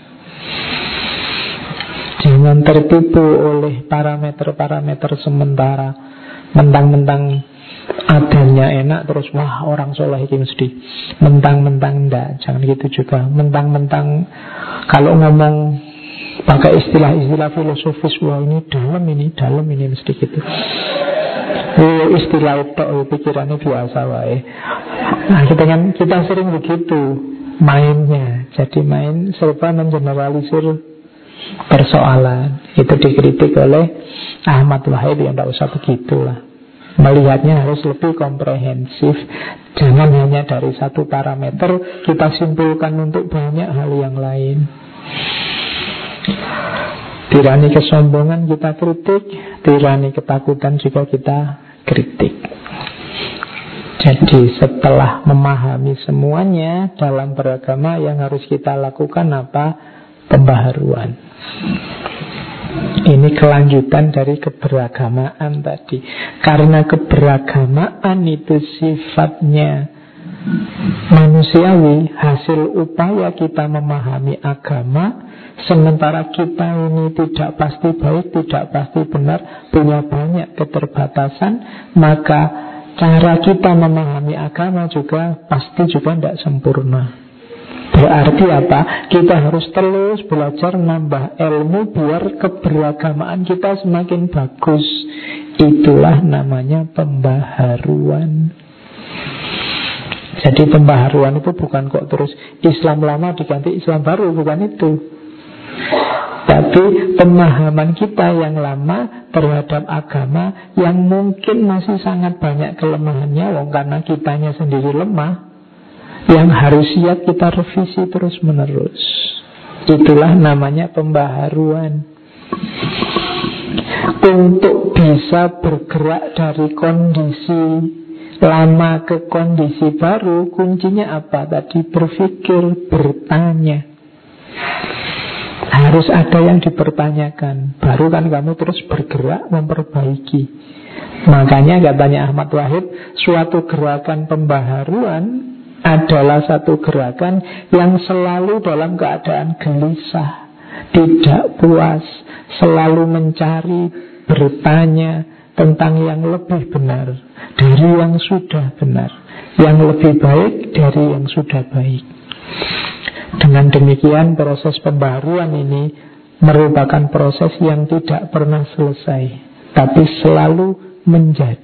Jangan tertipu oleh parameter-parameter sementara. Mentang-mentang adanya enak terus wah orang soleh itu mesti. Mentang-mentang enggak, jangan gitu juga. Mentang-mentang kalau ngomong pakai istilah-istilah filosofis. Wah, ini dalam mesti gitu. Istilah itu pikirannya biasa wae. Nah, kita sering begitu mainnya. Jadi main serba mengeneralisir persoalan. Itu dikritik oleh Ahmad Wahib, yang tidak usah begitulah. Melihatnya harus lebih komprehensif. Jangan hanya dari satu parameter kita simpulkan untuk banyak hal yang lain. Tirani kesombongan kita kritik, tirani ketakutan juga kita kritik. Jadi setelah memahami semuanya dalam beragama, yang harus kita lakukan apa? Pembaharuan. Ini kelanjutan dari keberagamaan tadi. Karena keberagamaan itu sifatnya manusiawi, hasil upaya kita memahami agama. Sementara kita ini tidak pasti baik, tidak pasti benar, punya banyak keterbatasan, maka cara kita memahami agama juga pasti juga tidak sempurna. Berarti apa? Kita harus terus belajar nambah ilmu biar keberagamaan kita semakin bagus. Itulah namanya pembaharuan. Jadi pembaharuan itu bukan kok terus Islam lama diganti Islam baru, bukan itu. Tapi pemahaman kita yang lama terhadap agama, yang mungkin masih sangat banyak kelemahannya, karena kitanya sendiri lemah, yang harus siap kita revisi terus menerus. Itulah namanya pembaharuan. Untuk bisa bergerak dari kondisi lama ke kondisi baru, kuncinya apa? Tadi berpikir, bertanya. Harus ada yang dipertanyakan, baru kan kamu terus bergerak memperbaiki. Makanya katanya Ahmad Wahid, suatu gerakan pembaharuan adalah satu gerakan yang selalu dalam keadaan gelisah, tidak puas, selalu mencari, bertanya tentang yang lebih benar dari yang sudah benar, yang lebih baik dari yang sudah baik. Dengan demikian proses pembaruan ini merupakan proses yang tidak pernah selesai, tapi selalu menjadi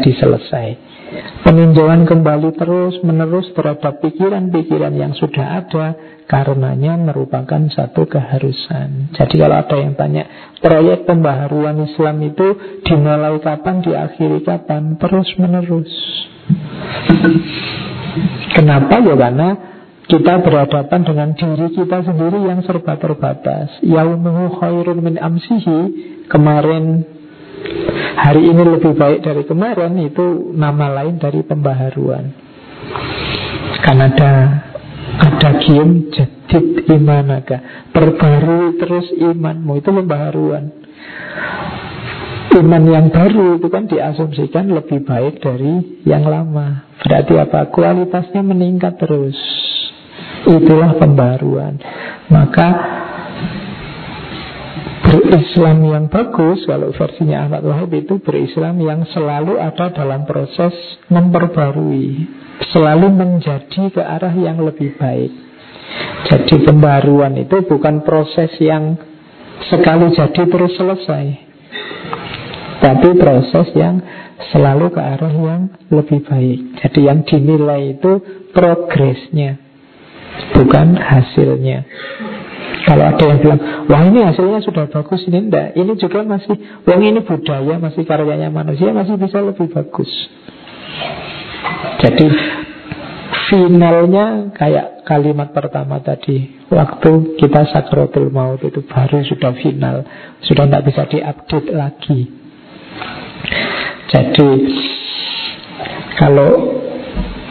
selesai. Peninjauan kembali terus-menerus terhadap pikiran-pikiran yang sudah ada, karenanya merupakan satu keharusan. Jadi kalau ada yang tanya, proyek pembaharuan Islam itu dimulai kapan, diakhiri kapan, terus-menerus. Kenapa? Ya karena kita berhadapan dengan diri kita sendiri yang serba terbatas. Yaumuhu khairun min amsihi, kemarin hari ini lebih baik dari kemarin, itu nama lain dari pembaharuan. Kan ada kium jadid imanaka, perbarui terus imanmu, itu pembaharuan. Iman yang baru itu kan diasumsikan lebih baik dari yang lama. Berarti apa? Kualitasnya meningkat terus. Itulah pembaharuan. Maka berislam yang bagus, kalau versinya Ahmad Wahib, itu berislam yang selalu ada dalam proses memperbarui, selalu menjadi ke arah yang lebih baik. Jadi pembaruan itu bukan proses yang sekali jadi terus selesai, tapi proses yang selalu ke arah yang lebih baik. Jadi yang dinilai itu progresnya, bukan hasilnya. Kalau ada yang bilang, wah ini hasilnya sudah bagus, ini enggak. Ini juga masih, wah ini budaya, masih karyanya manusia, masih bisa lebih bagus. Jadi finalnya kayak kalimat pertama tadi, waktu kita sakratul maut itu baru sudah final, sudah enggak bisa diupdate lagi. Jadi kalau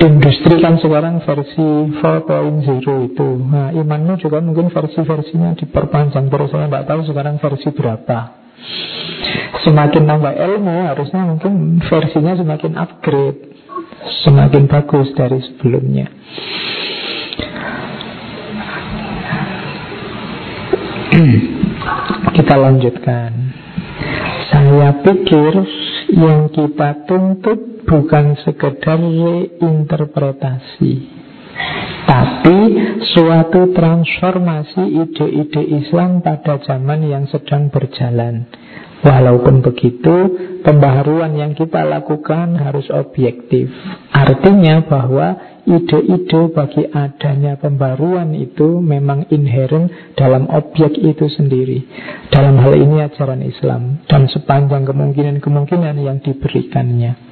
industri kan sekarang versi 4.0 itu, nah, imanmu juga mungkin versi-versinya diperpanjang terus. Saya nggak tahu sekarang versi berapa. Semakin nambah ilmu, harusnya mungkin versinya semakin upgrade, semakin bagus dari sebelumnya. Kita lanjutkan. Saya pikir yang kita tuntut bukan sekedar reinterpretasi, tapi terjadi suatu transformasi ide-ide Islam pada zaman yang sedang berjalan. Walaupun begitu, pembaharuan yang kita lakukan harus objektif. Artinya bahwa ide-ide bagi adanya pembaruan itu memang inherent dalam objek itu sendiri. Dalam hal ini ajaran Islam dan sepanjang kemungkinan-kemungkinan yang diberikannya.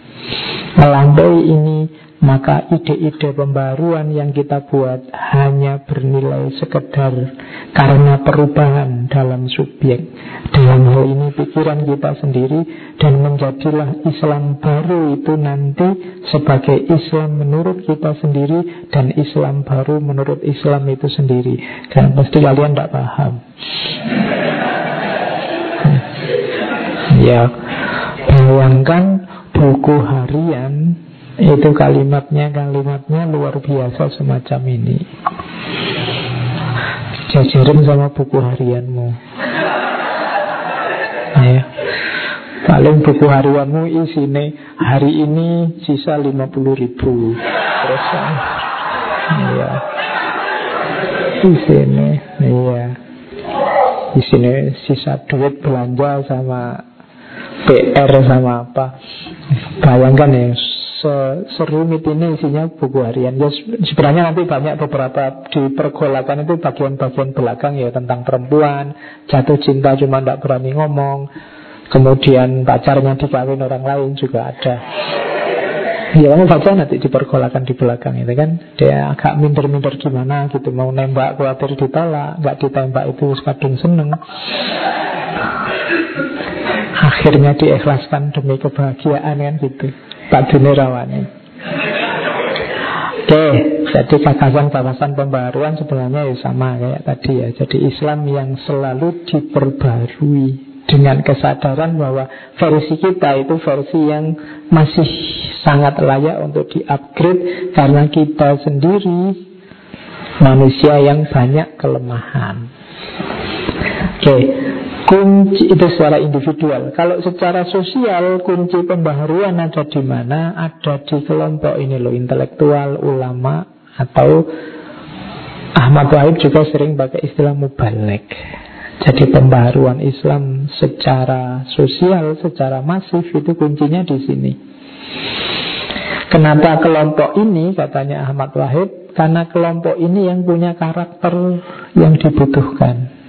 Melampaui ini, maka ide-ide pembaruan yang kita buat hanya bernilai sekedar karena perubahan dalam subjek. Dalam hal ini pikiran kita sendiri, dan menjadilah Islam baru itu nanti sebagai Islam menurut kita sendiri dan Islam baru menurut Islam itu sendiri. Dan pasti kalian tidak paham. Ya, bayangkan buku harian itu kalimatnya luar biasa semacam ini. Jajarin sama buku harianmu. Ya. Paling buku harianmu isine hari ini sisa 50.000. Terus ya. Isine sisa duit belanja sama PR sama apa. Bayangkan ya, serumit ini isinya buku harian. Ya, sebenarnya nanti banyak beberapa di pergolakan itu bagian-bagian belakang ya, tentang perempuan jatuh cinta cuma tidak berani ngomong, kemudian pacarnya dikawin orang lain juga ada. Ya kamu baca nanti di pergolakan di belakang itu kan, dia agak minder-minder gimana gitu, mau nembak khawatir ditolak, nggak ditembak itu kadung seneng. Akhirnya diikhlaskan demi kebahagiaan kan gitu. Pak Junirawan. Oke, jadi gagasan-gagasan pembaruan sebenarnya ya sama kayak tadi ya. Jadi Islam yang selalu diperbarui dengan kesadaran bahwa versi kita itu versi yang masih sangat layak untuk di-upgrade karena kita sendiri manusia yang banyak kelemahan. Oke. Kunci itu secara individual. Kalau secara sosial, kunci pembaharuan ada di mana? Ada di kelompok ini loh, intelektual, ulama, atau Ahmad Wahib juga sering pakai istilah mubalek. Jadi pembaharuan Islam secara sosial, secara masif itu kuncinya di sini. Kenapa kelompok ini, katanya Ahmad Wahib? Karena kelompok ini yang punya karakter yang dibutuhkan.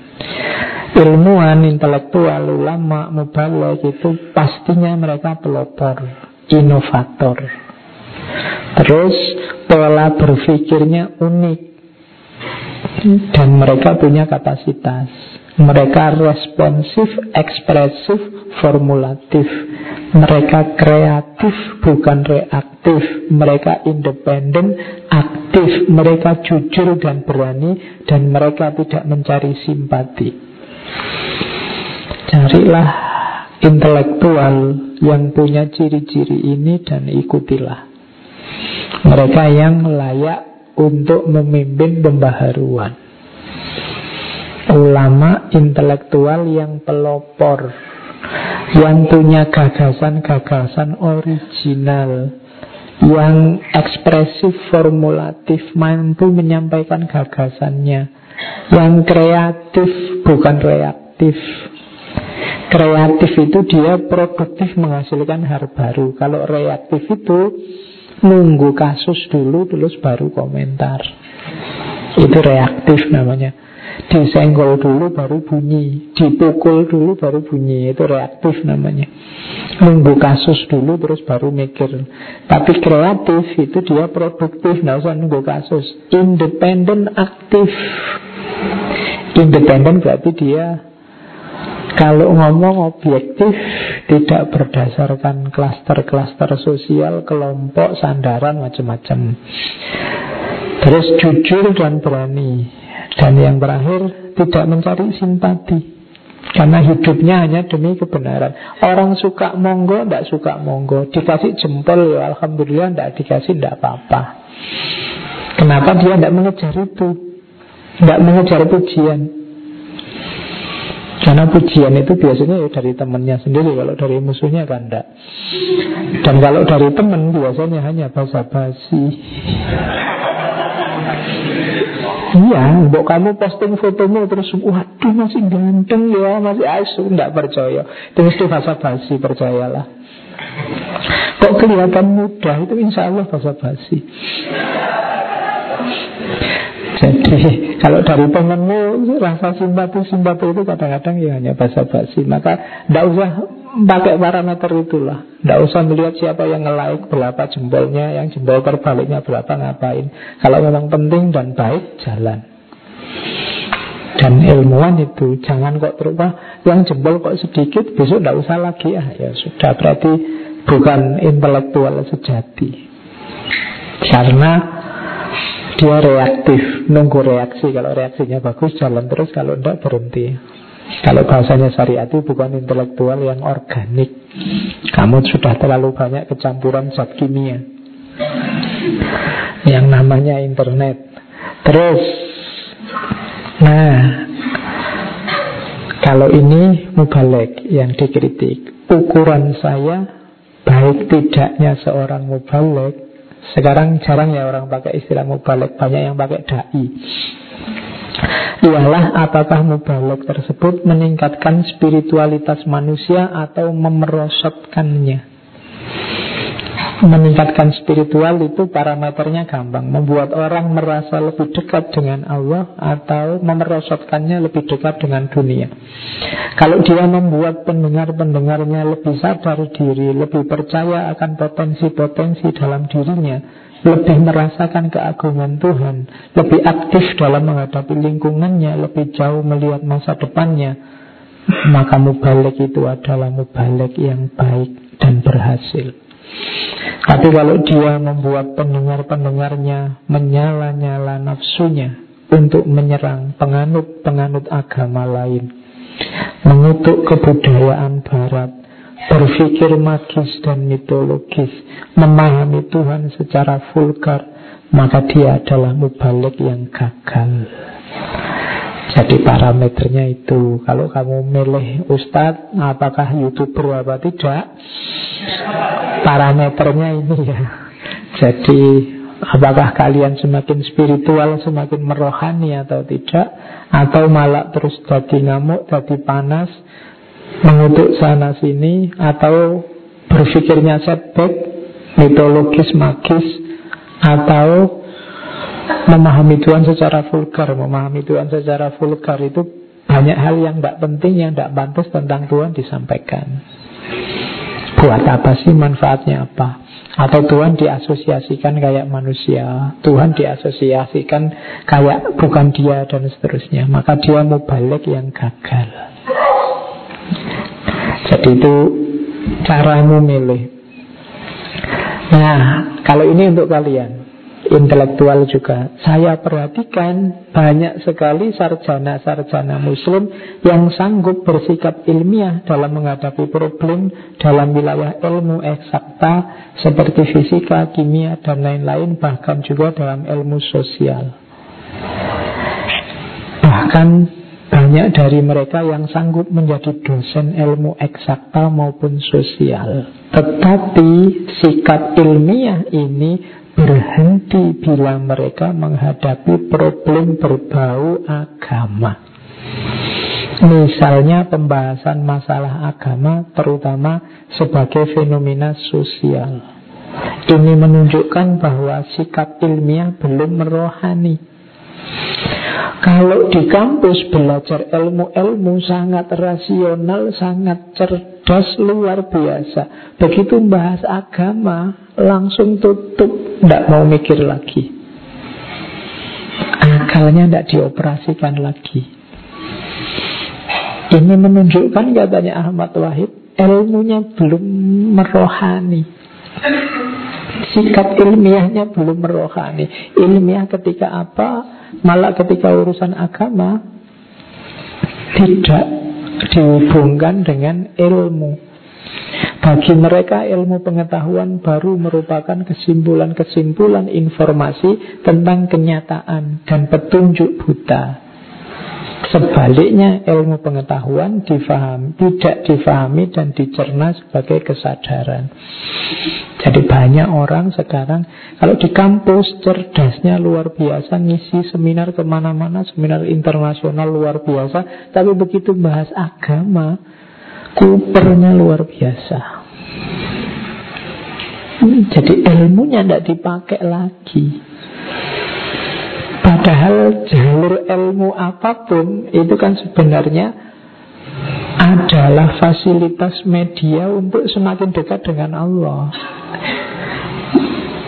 Ilmuwan, intelektual, ulama, mubalek itu pastinya mereka pelopor, inovator. Terus pola berpikirnya unik dan mereka punya kapasitas. Mereka responsif, ekspresif, formulatif. Mereka kreatif, bukan reaktif. Mereka independen, aktif. Mereka jujur dan berani, dan mereka tidak mencari simpati. Carilah intelektual yang punya ciri-ciri ini dan ikutilah. Mereka yang layak untuk memimpin pembaharuan. Ulama intelektual yang pelopor, yang punya gagasan-gagasan original, yang ekspresif, formulatif, mampu menyampaikan gagasannya, yang kreatif bukan reaktif. Kreatif itu dia produktif menghasilkan hal baru. Kalau reaktif itu nunggu kasus dulu terus baru komentar. Itu reaktif namanya. Disenggol dulu baru bunyi, dipukul dulu baru bunyi. Itu reaktif namanya. Nunggu kasus dulu terus baru mikir. Tapi kreatif itu dia produktif, nggak usah nunggu kasus. Independen, aktif. Independen berarti dia kalau ngomong objektif, tidak berdasarkan klaster-klaster sosial, kelompok, sandaran, macam-macam. Terus jujur dan berani. Dan yang terakhir, tidak mencari simpati. Karena hidupnya hanya demi kebenaran. Orang suka monggo, tidak suka monggo. Dikasih jempol, ya alhamdulillah, tidak dikasih, tidak apa-apa. Kenapa dia tidak mengejar itu? Tidak mengejar pujian. Karena pujian itu biasanya ya dari temannya sendiri. Kalau dari musuhnya kan enggak. Dan kalau dari teman biasanya hanya basa-basi. Iya, mbok kamu posting fotomu terus, waduh masih ganteng ya, masih asu, ndak percaya. Terus basa-basi, percayalah. Kok kelihatan muda itu insya Allah basa-basi. Jadi kalau dari temanmu rasa simpati itu kadang-kadang ya hanya basa-basi. Maka tidak usah pakai parameter itulah. Tidak usah melihat siapa yang nge-like berapa jempolnya, yang jempol terbaliknya berapa, ngapain. Kalau memang penting dan baik, jalan. Dan ilmuwan itu jangan kok terubah. Yang jempol kok sedikit, besok tidak usah lagi. Ah, ya sudah, berarti bukan intelektual sejati. Karena dia reaktif, nunggu reaksi. Kalau reaksinya bagus, jalan terus. Kalau enggak, berhenti. Kalau bahasanya syariati, bukan intelektual yang organik. Kamu sudah terlalu banyak kecampuran zat kimia yang namanya internet. Terus, nah, kalau ini mubalek yang dikritik, ukuran saya baik tidaknya seorang mubalek. Sekarang jarang ya orang pakai istilah mubalek, banyak yang pakai da'i. Ialah apakah mubalek tersebut meningkatkan spiritualitas manusia atau memerosotkannya. Meningkatkan spiritual itu parameternya gampang, membuat orang merasa lebih dekat dengan Allah atau memerosotkannya lebih dekat dengan dunia. Kalau dia membuat pendengar-pendengarnya lebih sadar diri, lebih percaya akan potensi-potensi dalam dirinya, lebih merasakan keagungan Tuhan, lebih aktif dalam menghadapi lingkungannya, lebih jauh melihat masa depannya, maka mubalek itu adalah mubalek yang baik dan berhasil. Tapi kalau dia membuat pendengar-pendengarnya menyala-nyala nafsunya untuk menyerang penganut-penganut agama lain, mengutuk kebudayaan barat, berpikir magis dan mitologis, memahami Tuhan secara vulgar, maka dia adalah mubalek yang gagal. Jadi parameternya itu. Kalau kamu milih ustadz, apakah YouTuber apa tidak, parameternya ini ya. Jadi apakah kalian semakin spiritual, semakin merohani atau tidak, atau malah terus jadi ngamuk, jadi panas, mengutuk sana sini, atau berpikirnya setback, mitologis, magis, atau memahami Tuhan secara vulgar. Memahami Tuhan secara vulgar itu banyak hal yang tidak penting, yang tidak pantas tentang Tuhan disampaikan. Buat apa sih, manfaatnya apa? Atau Tuhan diasosiasikan kayak manusia, Tuhan diasosiasikan kayak bukan dia, dan seterusnya. Maka dia mubalek yang gagal. Jadi itu caramu milih. Nah, kalau ini untuk kalian intelektual juga. Saya perhatikan banyak sekali sarjana-sarjana muslim yang sanggup bersikap ilmiah dalam menghadapi problem dalam wilayah ilmu eksakta seperti fisika, kimia, dan lain-lain, bahkan juga dalam ilmu sosial. Bahkan banyak dari mereka yang sanggup menjadi dosen ilmu eksakta maupun sosial. Tetapi sikap ilmiah ini berhenti bila mereka menghadapi problem berbau agama. Misalnya pembahasan masalah agama, terutama sebagai fenomena sosial. Ini menunjukkan bahwa sikap ilmiah belum merohani. Kalau di kampus belajar ilmu-ilmu sangat rasional, sangat cerdas, luar biasa. Begitu bahas agama langsung tutup, tidak mau mikir lagi. Akalnya tidak dioperasikan lagi. Ini menunjukkan, katanya Ahmad Wahib, ilmunya belum merohani. Sikap ilmiahnya belum merohani. Ilmiah ketika apa? Malah ketika urusan agama tidak dihubungkan dengan ilmu. Bagi mereka ilmu pengetahuan baru merupakan kesimpulan-kesimpulan informasi tentang kenyataan dan petunjuk buta. Sebaliknya ilmu pengetahuan difahami, tidak difahami dan dicerna sebagai kesadaran. Jadi banyak orang sekarang kalau di kampus cerdasnya luar biasa, ngisi seminar kemana-mana, seminar internasional luar biasa, tapi begitu bahas agama kupernya luar biasa. Jadi ilmunya tidak dipakai lagi. Padahal jalur ilmu apapun itu kan sebenarnya adalah fasilitas media untuk semakin dekat dengan Allah.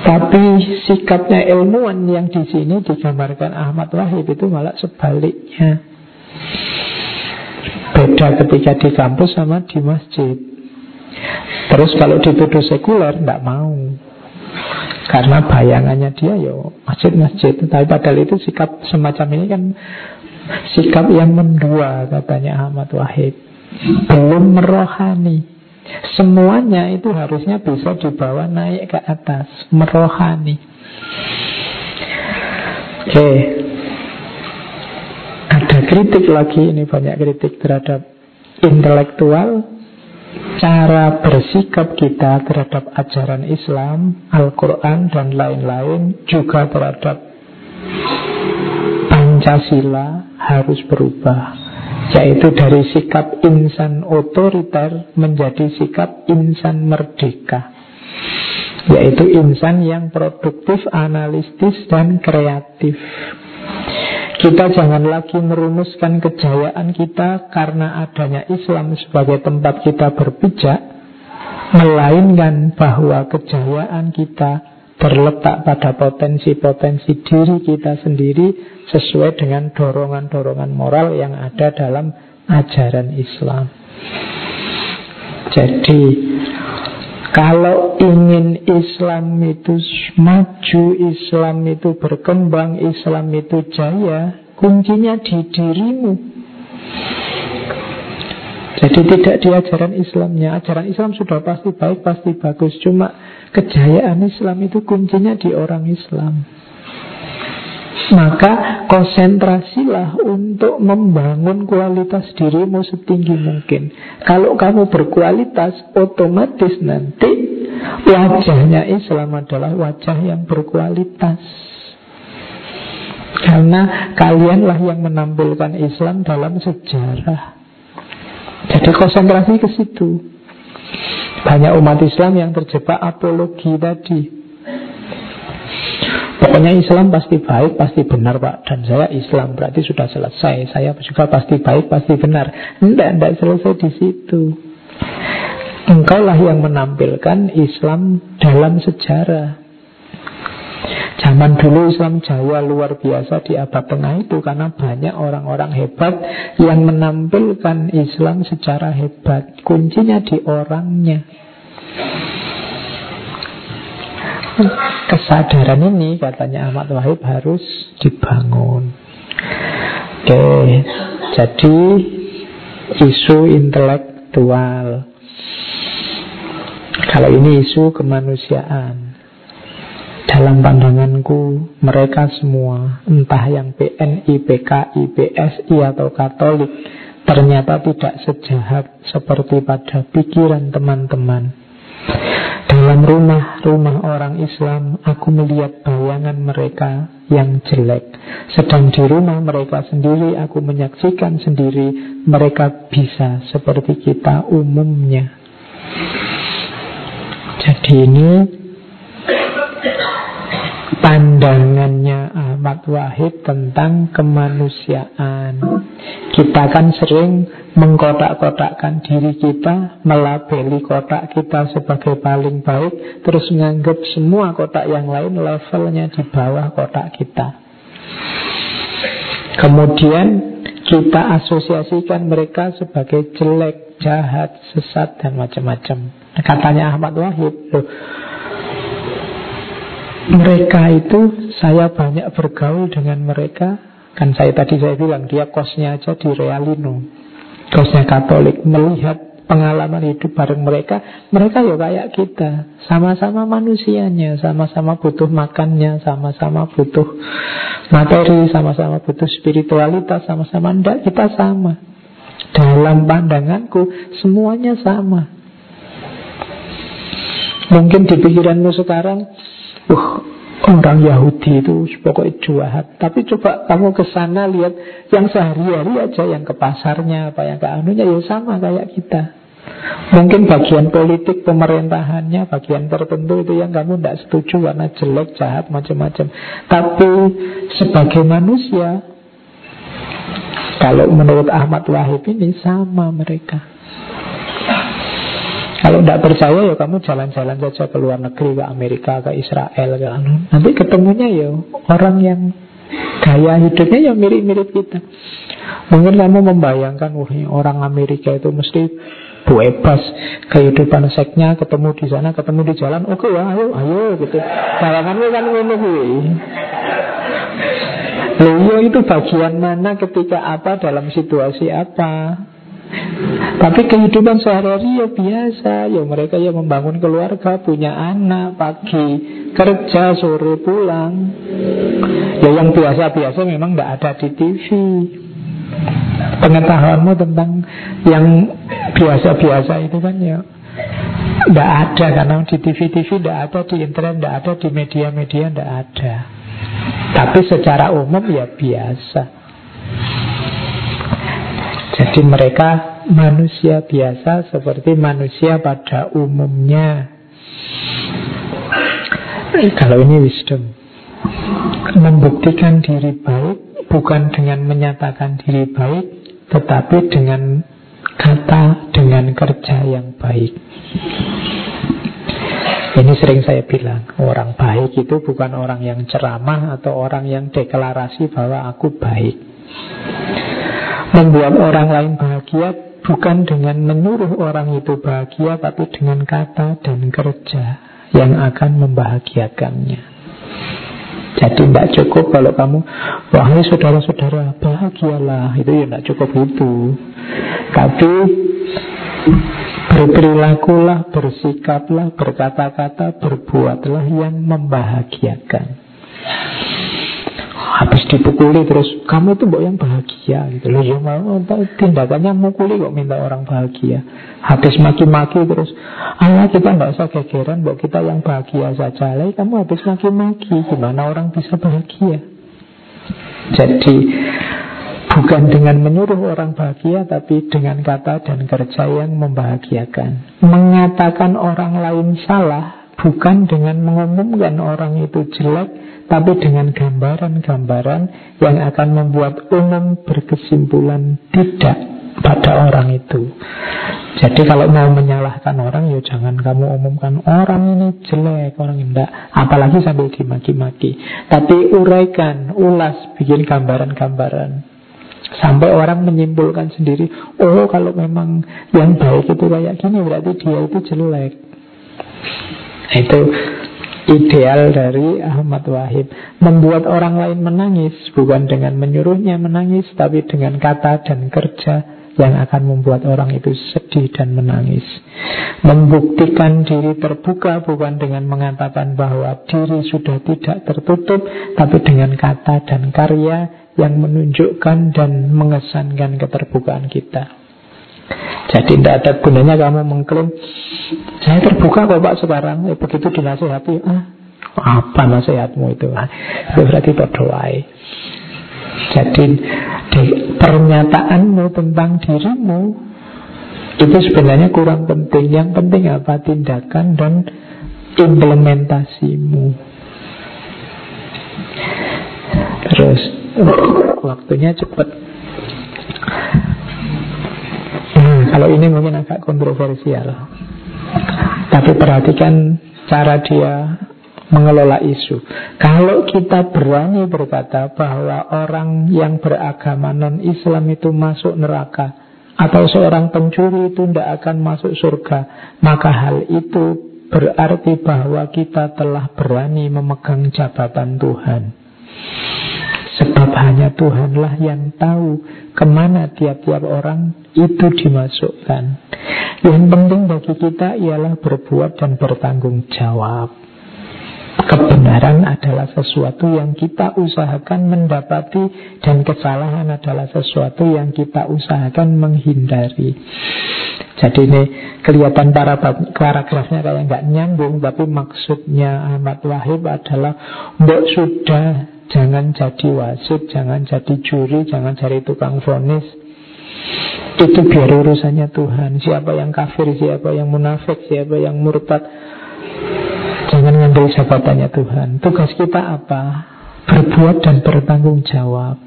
Tapi sikapnya ilmuwan yang di sini digambarkan Ahmad Wahib itu malah sebaliknya. Beda ketika di kampus sama di masjid. Terus kalau dituduh sekuler, tidak mau. Karena bayangannya dia masjid-masjid. Tapi padahal itu sikap semacam ini kan sikap yang mendua, katanya Ahmad Wahid. Belum merohani. Semuanya itu harusnya bisa dibawa naik ke atas, merohani. Oke. Ada kritik lagi. Ini banyak kritik terhadap intelektual. Cara bersikap kita terhadap ajaran Islam, Al-Quran, dan lain-lain, juga terhadap Pancasila harus berubah, yaitu dari sikap insan otoriter menjadi sikap insan merdeka, yaitu insan yang produktif, analitis, dan kreatif. Kita jangan lagi merumuskan kejayaan kita karena adanya Islam sebagai tempat kita berpijak, melainkan bahwa kejayaan kita terletak pada potensi-potensi diri kita sendiri sesuai dengan dorongan-dorongan moral yang ada dalam ajaran Islam. Jadi kalau ingin Islam itu maju, Islam itu berkembang, Islam itu jaya, kuncinya di dirimu. Jadi tidak di ajaran Islamnya. Ajaran Islam sudah pasti baik, pasti bagus. Cuma kejayaan Islam itu kuncinya di orang Islam. Maka konsentrasilah untuk membangun kualitas dirimu setinggi mungkin. Kalau kamu berkualitas, otomatis nanti wajahnya Islam adalah wajah yang berkualitas. Karena kalianlah yang menampilkan Islam dalam sejarah. Jadi konsentrasi ke situ. Banyak umat Islam yang terjebak apologi tadi. Pokoknya Islam pasti baik, pasti benar Pak. Dan saya Islam, berarti sudah selesai. Saya juga pasti baik, pasti benar. Tidak selesai di situ. Engkaulah yang menampilkan Islam dalam sejarah. Zaman dulu Islam Jawa luar biasa di abad tengah itu, karena banyak orang-orang hebat yang menampilkan Islam secara hebat. Kuncinya di orangnya. Kesadaran ini katanya Ahmad Wahib harus dibangun. Oke, jadi isu intelektual. Kalau ini isu kemanusiaan. Dalam pandanganku, mereka semua, entah yang PNI, PKI, PSI atau Katolik, ternyata tidak sejahat seperti pada pikiran teman-teman. Dalam rumah-rumah orang Islam, aku melihat bayangan mereka yang jelek. Sedang di rumah mereka sendiri, aku menyaksikan sendiri, mereka bisa seperti kita umumnya. Jadi ini pandangannya Ahmad Wahid tentang kemanusiaan. Kita kan sering mengkotak-kotakkan diri kita, melabeli kotak kita sebagai paling baik, terus menganggap semua kotak yang lain levelnya di bawah kotak kita. Kemudian kita asosiasikan mereka sebagai jelek, jahat, sesat, dan macam-macam. Katanya Ahmad Wahid, loh, mereka itu, saya banyak bergaul dengan mereka. Kan saya bilang dia kosnya aja di Realino, kosnya Katolik. Melihat pengalaman hidup bareng mereka. Mereka ya kayak kita, sama-sama manusianya, sama-sama butuh makannya, sama-sama butuh materi, sama-sama butuh spiritualitas, sama-sama ndak, kita sama. Dalam pandanganku semuanya sama. Mungkin di pikiranmu sekarang, orang Yahudi itu pokoknya jahat. Tapi coba kamu ke sana lihat yang sehari-hari aja, yang ke pasarnya, apa yang ke anunya, ya sama kayak kita. Mungkin bagian politik pemerintahannya, bagian tertentu itu yang kamu tidak setuju karena jelek, jahat, macam-macam. Tapi sebagai manusia, kalau menurut Ahmad Wahib ini sama mereka. Kalau tidak percaya ya kamu jalan-jalan saja ke luar negeri, ke Amerika, ke Israel, ke anu. Nanti ketemunya ya orang yang gaya hidupnya ya mirip-mirip kita. Mungkin kamu membayangkan orang Amerika itu mesti bebas kehidupan seksnya, ketemu di sana, ketemu di jalan, oke ya, ayo gitu. Bayanganmu kan ngono kuwi. Lho itu bagian mana ketika apa dalam situasi apa. Tapi kehidupan sehari-hari ya biasa. Ya mereka ya membangun keluarga, punya anak, pagi kerja, sore pulang. Ya yang biasa-biasa memang tidak ada di TV. Pengetahuanmu tentang yang biasa-biasa itu kan ya tidak ada, karena di TV-TV tidak ada, di internet tidak ada, di media-media tidak ada. Tapi secara umum ya biasa. Jadi mereka manusia biasa seperti manusia pada umumnya. Kalau ini wisdom, membuktikan diri baik bukan dengan menyatakan diri baik, tetapi dengan kata, dengan kerja yang baik. Ini sering saya bilang, orang baik itu bukan orang yang ceramah atau orang yang deklarasi bahwa aku baik. Membuat orang lain bahagia bukan dengan menyuruh orang itu bahagia, tapi dengan kata dan kerja yang akan membahagiakannya. Jadi tidak cukup kalau kamu, wahai saudara-saudara, bahagialah, itu ya tidak cukup itu. Tapi berperilakulah, bersikaplah, berkata-kata, berbuatlah yang membahagiakan. Habis dipukuli terus, kamu itu yang bahagia gitu loh. Ya mau tindakannya mukuli kok minta orang bahagia. Habis maki-maki terus, Allah kita nggak usah kegeran, bahwa kita yang bahagia saja. Lah kamu habis maki-maki, gimana orang bisa bahagia? Jadi bukan dengan menyuruh orang bahagia, tapi dengan kata dan kerja yang membahagiakan. Mengatakan orang lain salah bukan dengan mengumumkan orang itu jelek, tapi dengan gambaran-gambaran yang akan membuat umum berkesimpulan tidak pada orang itu. Jadi kalau mau menyalahkan orang, ya jangan kamu umumkan orang ini jelek, orang ini enggak, apalagi sambil dimaki-maki. Tapi uraikan, ulas, bikin gambaran-gambaran sampai orang menyimpulkan sendiri, oh kalau memang yang baik itu kayak gini, berarti dia itu jelek. Itu ideal dari Ahmad Wahib. Membuat orang lain menangis bukan dengan menyuruhnya menangis, tapi dengan kata dan kerja yang akan membuat orang itu sedih dan menangis. Membuktikan diri terbuka bukan dengan mengatakan bahwa diri sudah tidak tertutup, tapi dengan kata dan karya yang menunjukkan dan mengesankan keterbukaan kita. Jadi tidak ada gunanya kamu mengklaim saya terbuka kok Pak sekarang. Begitu dinasihati, apa nasihatmu itu? Itu berarti berdoai. Jadi pernyataanmu tentang dirimu itu sebenarnya kurang penting. Yang penting apa? Tindakan dan implementasimu. Terus waktunya cepat. Kalau ini mungkin agak kontroversial, tapi perhatikan cara dia mengelola isu. Kalau kita berani berkata bahwa orang yang beragama non-Islam itu masuk neraka, atau seorang pencuri itu tidak akan masuk surga, maka hal itu berarti bahwa kita telah berani memegang jabatan Tuhan. Sebab Hanya Tuhanlah yang tahu kemana tiap-tiap orang itu dimasukkan. Yang penting bagi kita ialah berbuat dan bertanggung jawab. Kebenaran adalah sesuatu yang kita usahakan mendapati, dan kesalahan adalah sesuatu yang kita usahakan menghindari. Jadi ini kelihatan paragrafnya kayak nggak nyambung, tapi maksudnya Ahmad Wahib adalah mbok sudah, jangan jadi wasit, jangan jadi juri, jangan jadi tukang vonis. Itu biar urusannya Tuhan. Siapa yang kafir, siapa yang munafik, siapa yang murtad, jangan ngambil jabatannya Tuhan. Tugas kita apa? Berbuat dan bertanggung jawab.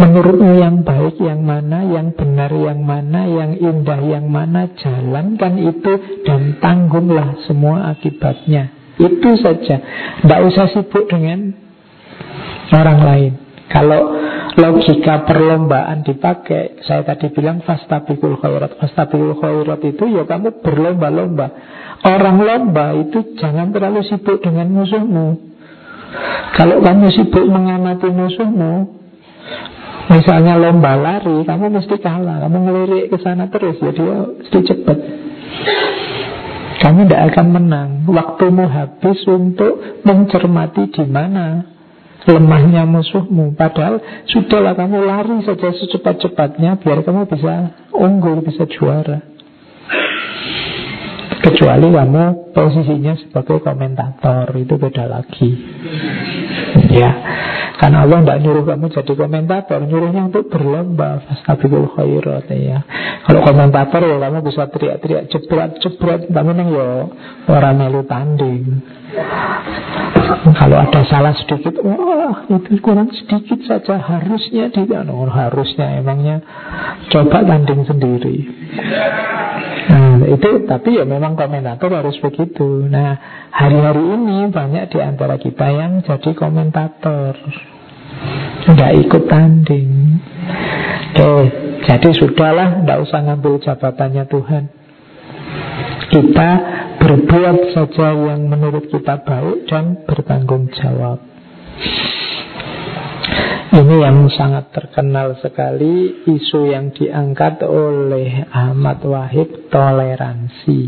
Menurutmu yang baik yang mana, yang benar yang mana, yang indah yang mana, jalankan itu dan tanggunglah semua akibatnya. Itu saja. Tidak usah sibuk dengan orang lain. Kalau logika perlombaan dipakai, saya tadi bilang fastabiqul khairat. Fastabiqul khairat itu ya kamu berlomba-lomba. Orang lomba itu jangan terlalu sibuk dengan musuhmu. Kalau kamu sibuk mengamati musuhmu, misalnya lomba lari, kamu mesti kalah, kamu ngelirik ke sana terus, jadi ya mesti cepat. Kamu tidak akan menang. Waktumu habis untuk mencermati di mana lemahnya musuhmu. Padahal sudahlah, kamu lari saja secepat-cepatnya biar kamu bisa unggul, bisa juara. Kecuali kamu posisinya sebagai komentator, itu beda lagi. Ya, karena Allah tidak nyuruh kamu jadi komentator, nyuruhnya untuk berlomba. Fastabiqul khairat, ya. Kalau komentator ya kamu bisa teriak-teriak jebret-jebret, tapi neng yo ora melu tanding. Kalau ada salah sedikit, wah itu kurang sedikit saja, harusnya tidak. Oh, harusnya emangnya coba tanding sendiri. Nah, itu tapi ya memang komentator harus begitu. Nah, hari-hari ini banyak di antara kita yang jadi komentator, nggak ikut tanding. Jadi sudahlah, nggak usah ngambil jabatannya Tuhan. Kita berbuat saja yang menurut kita baik dan bertanggung jawab. Ini yang sangat terkenal sekali, isu yang diangkat oleh Ahmad Wahib, toleransi.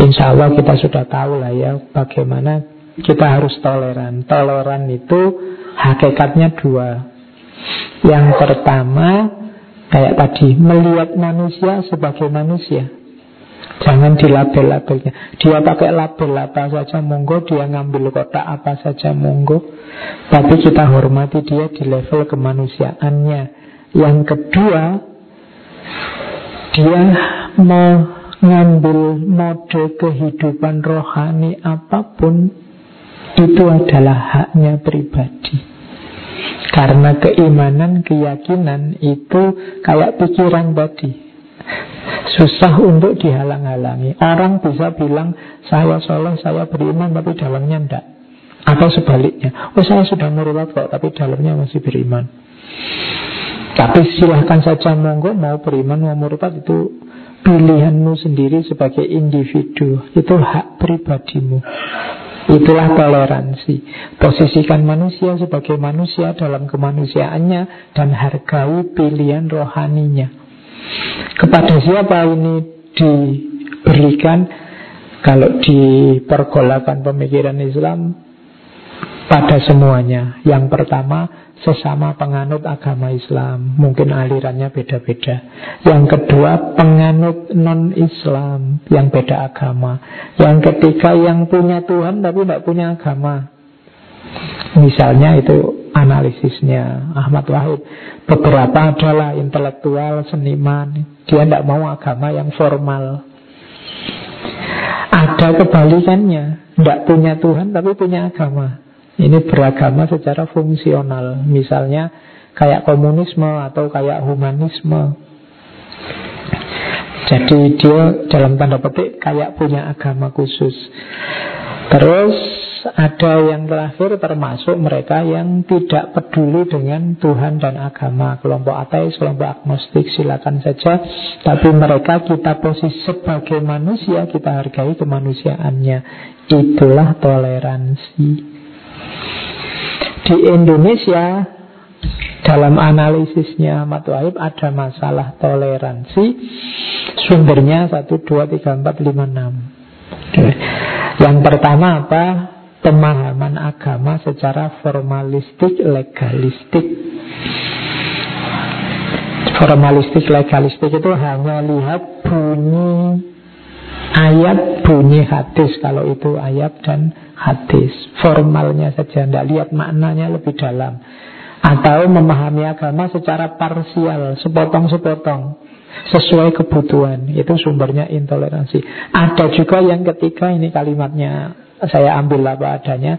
Insya Allah kita sudah tahu lah ya bagaimana kita harus toleran. Toleran itu hakikatnya dua. Yang pertama, kayak tadi, melihat manusia sebagai manusia. Jangan dilabel-labelnya. Dia pakai label apa saja monggo, dia ngambil kotak apa saja monggo, tapi kita hormati dia di level kemanusiaannya. Yang kedua, dia mau ngambil mode kehidupan rohani apapun, itu adalah haknya pribadi. Karena keimanan, keyakinan itu kayak pikiran tadi, susah untuk dihalang-halangi. Orang bisa bilang saya soleh, saya beriman, tapi dalamnya enggak. Atau sebaliknya, oh saya sudah murtad kok, tapi dalamnya masih beriman. Tapi silahkan saja monggo, mau beriman mau murtad itu pilihanmu sendiri sebagai individu. Itu hak pribadimu. Itulah toleransi. Posisikan manusia sebagai manusia dalam kemanusiaannya, dan hargai pilihan rohaninya. Kepada siapa ini diberikan? Kalau di pergolakan pemikiran Islam, pada semuanya. Yang pertama, sesama penganut agama Islam, mungkin alirannya beda-beda. Yang kedua, penganut non-Islam yang beda agama. Yang ketiga, yang punya Tuhan tapi tidak punya agama. Misalnya itu analisisnya Ahmad Wahid. Beberapa adalah intelektual, seniman, dia tidak mau agama yang formal. Ada kebalikannya, tidak punya Tuhan tapi punya agama. Ini beragama secara fungsional. Misalnya kayak komunisme atau kayak humanisme. Jadi dia dalam tanda petik kayak punya agama khusus. Terus ada yang terakhir, termasuk mereka yang tidak peduli dengan Tuhan dan agama. Kelompok ateis, kelompok agnostik, silakan saja. Tapi mereka kita posisi sebagai manusia, kita hargai kemanusiaannya. Itulah toleransi. Di Indonesia Dalam analisisnya Ahmad Wahib ada masalah toleransi. Sumbernya 1, 2, 3, 4, 5, 6. Yang pertama apa? Pemahaman agama secara formalistik, legalistik. Formalistik, legalistik itu hanya lihat bunyi ayat, bunyi hadis. Kalau itu ayat dan hadis, formalnya saja, tidak lihat maknanya lebih dalam. Atau memahami agama secara parsial, sepotong-sepotong, sesuai kebutuhan. Itu sumbernya intoleransi. Ada juga yang ketiga, ini kalimatnya saya ambil apa adanya.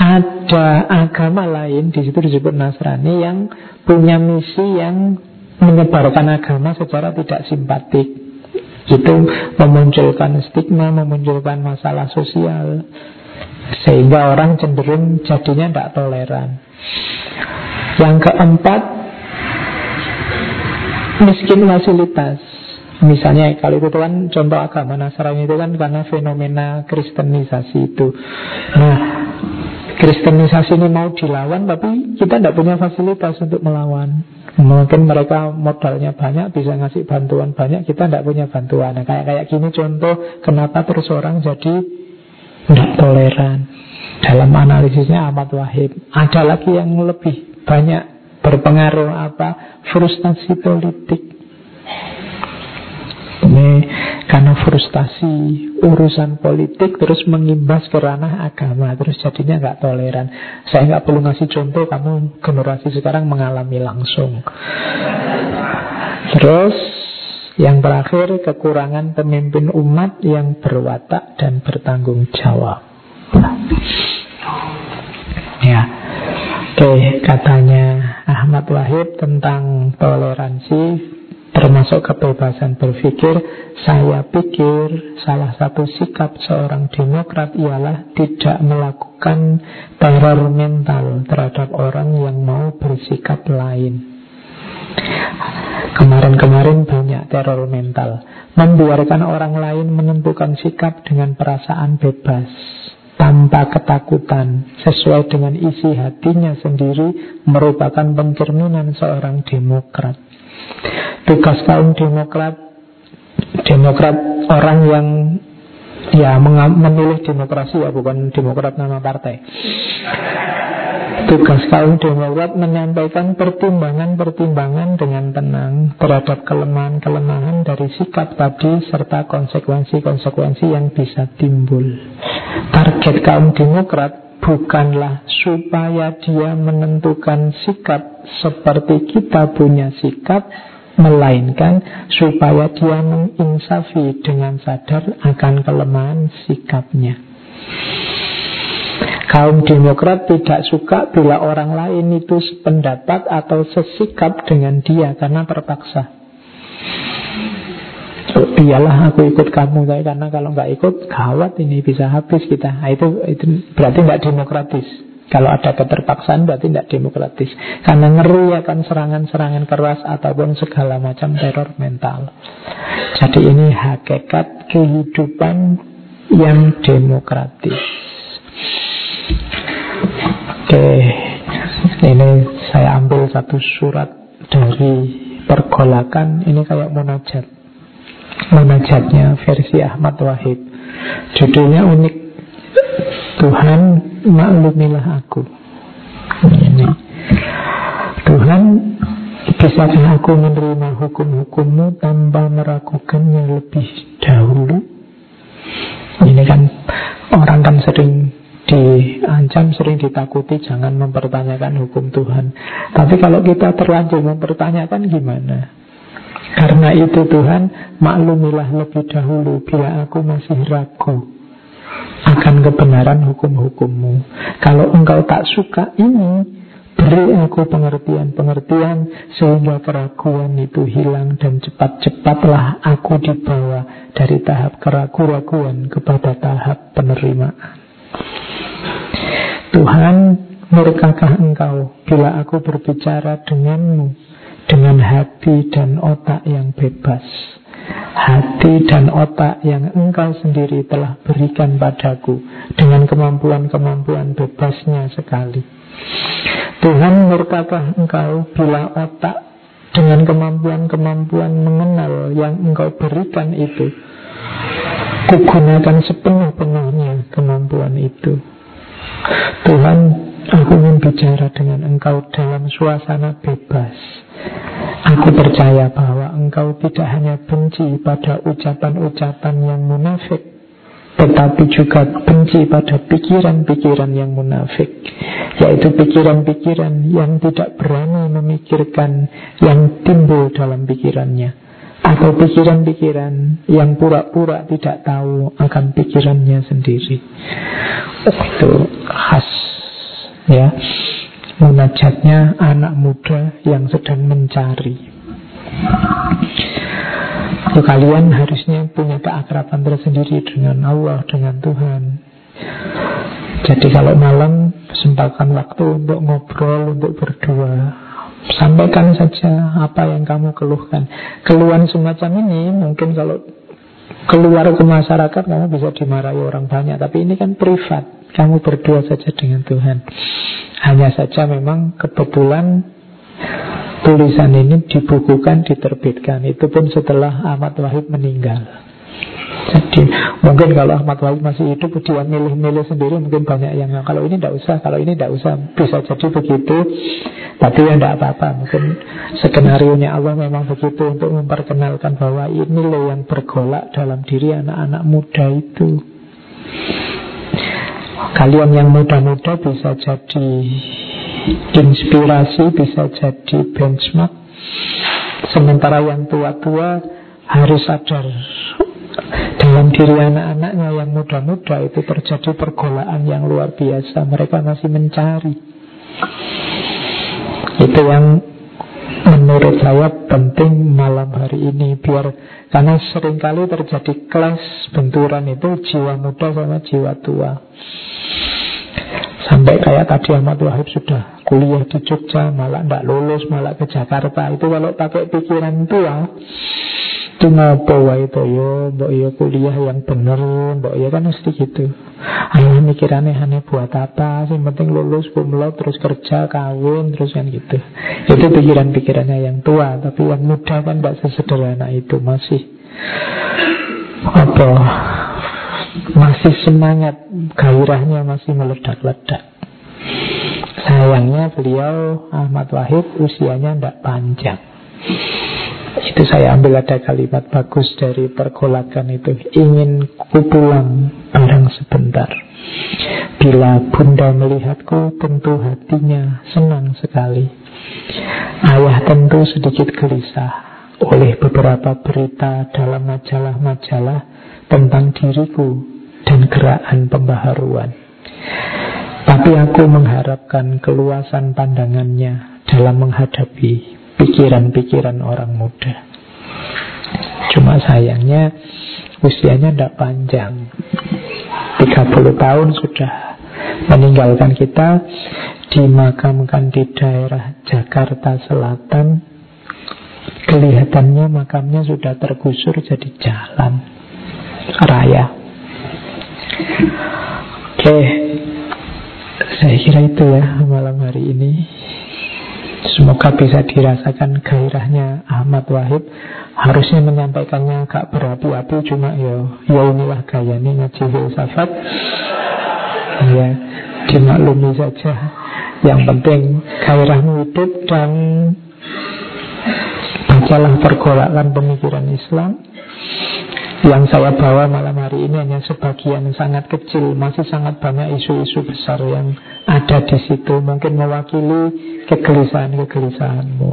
Ada agama lain, di situ disebut Nasrani, yang punya misi yang menyebarkan agama secara tidak simpatik. Itu memunculkan stigma, memunculkan masalah sosial, sehingga orang cenderung jadinya tidak toleran. Yang keempat, miskin fasilitas. Misalnya kalau itu kan contoh agama Nasrani itu kan karena fenomena kristenisasi itu. Nah, kristenisasi ini mau dilawan tapi kita tidak punya fasilitas untuk melawan. Mungkin mereka modalnya banyak, bisa ngasih bantuan banyak, kita tidak punya bantuan. Nah, kayak gini contoh kenapa terus orang jadi tidak toleran. Dalam analisisnya Ahmad Wahib. Ada lagi yang lebih banyak berpengaruh apa? Frustasi politik. Ini karena frustasi urusan politik terus mengimbas ke ranah agama, terus jadinya nggak toleran. Saya nggak perlu ngasih contoh, kamu generasi sekarang mengalami langsung. Terus yang terakhir, kekurangan pemimpin umat yang berwatak dan bertanggung jawab. Ya, oke, katanya Ahmad Wahib tentang toleransi termasuk kebebasan berpikir. Saya pikir salah satu sikap seorang demokrat ialah tidak melakukan teror mental terhadap orang yang mau bersikap lain. Kemarin-kemarin banyak teror mental, membiarkan orang lain menentukan sikap dengan perasaan bebas, tanpa ketakutan, sesuai dengan isi hatinya sendiri, merupakan pencerminan seorang demokrat. Tugas kaum demokrat orang yang ya memilih demokrasi, ya bukan demokrat nama partai. Tugas kaum demokrat menyampaikan pertimbangan-pertimbangan dengan tenang terhadap kelemahan-kelemahan dari sikap tadi serta konsekuensi-konsekuensi yang bisa timbul. Target kaum demokrat bukanlah supaya dia menentukan sikap seperti kita punya sikap, melainkan supaya dia menginsafi dengan sadar akan kelemahan sikapnya. Kaum demokrat tidak suka bila orang lain itu sependapat atau sesikap dengan dia karena terpaksa. Oh, iyalah aku ikut kamu, karena kalau nggak ikut gawat, ini bisa habis kita. Nah, itu berarti nggak demokratis. Kalau ada keterpaksaan berarti tidak demokratis, karena ngeriakan serangan-serangan keras ataupun segala macam teror mental. Jadi ini hakikat kehidupan yang demokratis. Oke, ini saya ambil satu surat dari Pergolakan. Ini kayak munajat. Munajatnya versi Ahmad Wahib. Judulnya unik, Tuhan maklumilah aku. Ini, Tuhan, bisakah aku menerima hukum-hukummu tanpa meragukannya lebih dahulu? Ini kan orang kan sering diancam, sering ditakuti, jangan mempertanyakan hukum Tuhan. Tapi kalau kita terlanjur mempertanyakan gimana? Karena itu Tuhan, maklumilah lebih dahulu bila aku masih ragu akan kebenaran hukum-hukummu. Kalau engkau tak suka ini, beri aku pengertian-pengertian sehingga keraguan itu hilang, dan cepat-cepatlah aku dibawa dari tahap keraguan kepada tahap penerimaan. Tuhan, murkakah engkau bila aku berbicara denganmu dengan hati dan otak yang bebas, hati dan otak yang engkau sendiri telah berikan padaku dengan kemampuan-kemampuan bebasnya sekali. Tuhan murkakah engkau bila otak dengan kemampuan-kemampuan mengenal yang engkau berikan itu kugunakan sepenuh-penuhnya kemampuan itu. Tuhan, aku ingin bicara dengan engkau dalam suasana bebas. Aku percaya bahwa engkau tidak hanya benci pada ucapan-ucapan yang munafik, tetapi juga benci pada pikiran-pikiran yang munafik, yaitu pikiran-pikiran yang tidak berani memikirkan yang timbul dalam pikirannya, atau pikiran-pikiran yang pura-pura tidak tahu akan pikirannya sendiri. Itu khas ya, munajatnya anak muda yang sedang mencari. Kalian harusnya punya keakraban tersendiri dengan Allah, dengan Tuhan. Jadi kalau malam sempatkan waktu untuk ngobrol, untuk berdua. Sampaikan saja apa yang kamu keluhkan. Keluhan semacam ini mungkin kalau keluar ke masyarakat kamu bisa dimarahi orang banyak, tapi ini kan privat. Kamu berdua saja dengan Tuhan. Hanya saja memang kebetulan tulisan ini dibukukan, diterbitkan. Itu pun setelah Ahmad Wahib meninggal. Jadi mungkin kalau Ahmad Wahib masih hidup, dia milih-milih sendiri, mungkin banyak yang kalau ini tidak usah, kalau ini tidak usah. Bisa jadi begitu. Tapi ya tidak apa-apa. Mungkin skenarionya Allah memang begitu, untuk memperkenalkan bahwa ini loh yang bergolak dalam diri anak-anak muda itu. Kalian yang muda-muda bisa jadi inspirasi, bisa jadi benchmark. Sementara yang tua-tua harus sadar dalam diri anak-anaknya yang muda-muda itu terjadi pergolakan yang luar biasa. Mereka masih mencari. Itu yang menurut saya penting malam hari ini, biar karena seringkali terjadi clash, benturan itu jiwa muda sama jiwa tua. Sampai kayak tadi Ahmad Wahib sudah kuliah di Jogja, malah tidak lulus, malah ke Jakarta. Itu kalau pakai pikiran tua, itu ngopo wae to yo, mbok yo kuliah yang bener, mbok yo kan mesti gitu. Ayo mikirannya aneh buat apa, sih penting lulus, kumlot, terus kerja, kawin, terus kan gitu. Itu pikiran-pikirannya yang tua, tapi yang muda kan tidak sesederhana itu, masih apa? Masih semangat, gairahnya masih meledak-ledak. Sayangnya beliau Ahmad Wahid usianya tidak panjang. Itu saya ambil ada kalimat bagus dari pergolakan itu. Ingin ku pulang barang sebentar. Bila bunda melihatku tentu hatinya senang sekali. Ayah tentu sedikit gelisah oleh beberapa berita dalam majalah-majalah tentang diriku dan gerakan pembaharuan. Tapi aku mengharapkan keluasan pandangannya dalam menghadapi pikiran-pikiran orang muda. Cuma sayangnya usianya tidak panjang, 30 tahun sudah meninggalkan kita, dimakamkan di daerah Jakarta Selatan. Kelihatannya makamnya sudah tergusur jadi jalan raya. Oke, saya kira itu ya malam hari ini. Semoga bisa dirasakan gairahnya Ahmad Wahib. Harusnya menyampaikannya agak berapi-api, cuma ya inilah gaya ini ngaji filsafat. Ya, dimaklumi saja. Yang penting gairahmu hidup dan bacalah pergolakan pemikiran Islam. Yang saya bawa malam hari ini hanya sebagian sangat kecil, masih sangat banyak isu-isu besar yang ada di situ, mungkin mewakili kegelisahan-kegelisahanmu.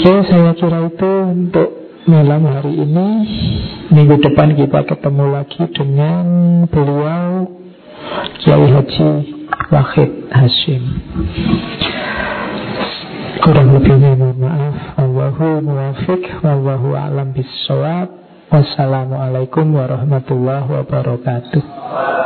Oke, saya kira itu untuk malam hari ini. Minggu depan kita ketemu lagi dengan beliau Kiai Haji Wahid Hashim. Kurang lebihnya mohon maaf. Wallahu muwaffiq, wallahu a'lam bis-shawab. Wassalamualaikum warahmatullahi wabarakatuh.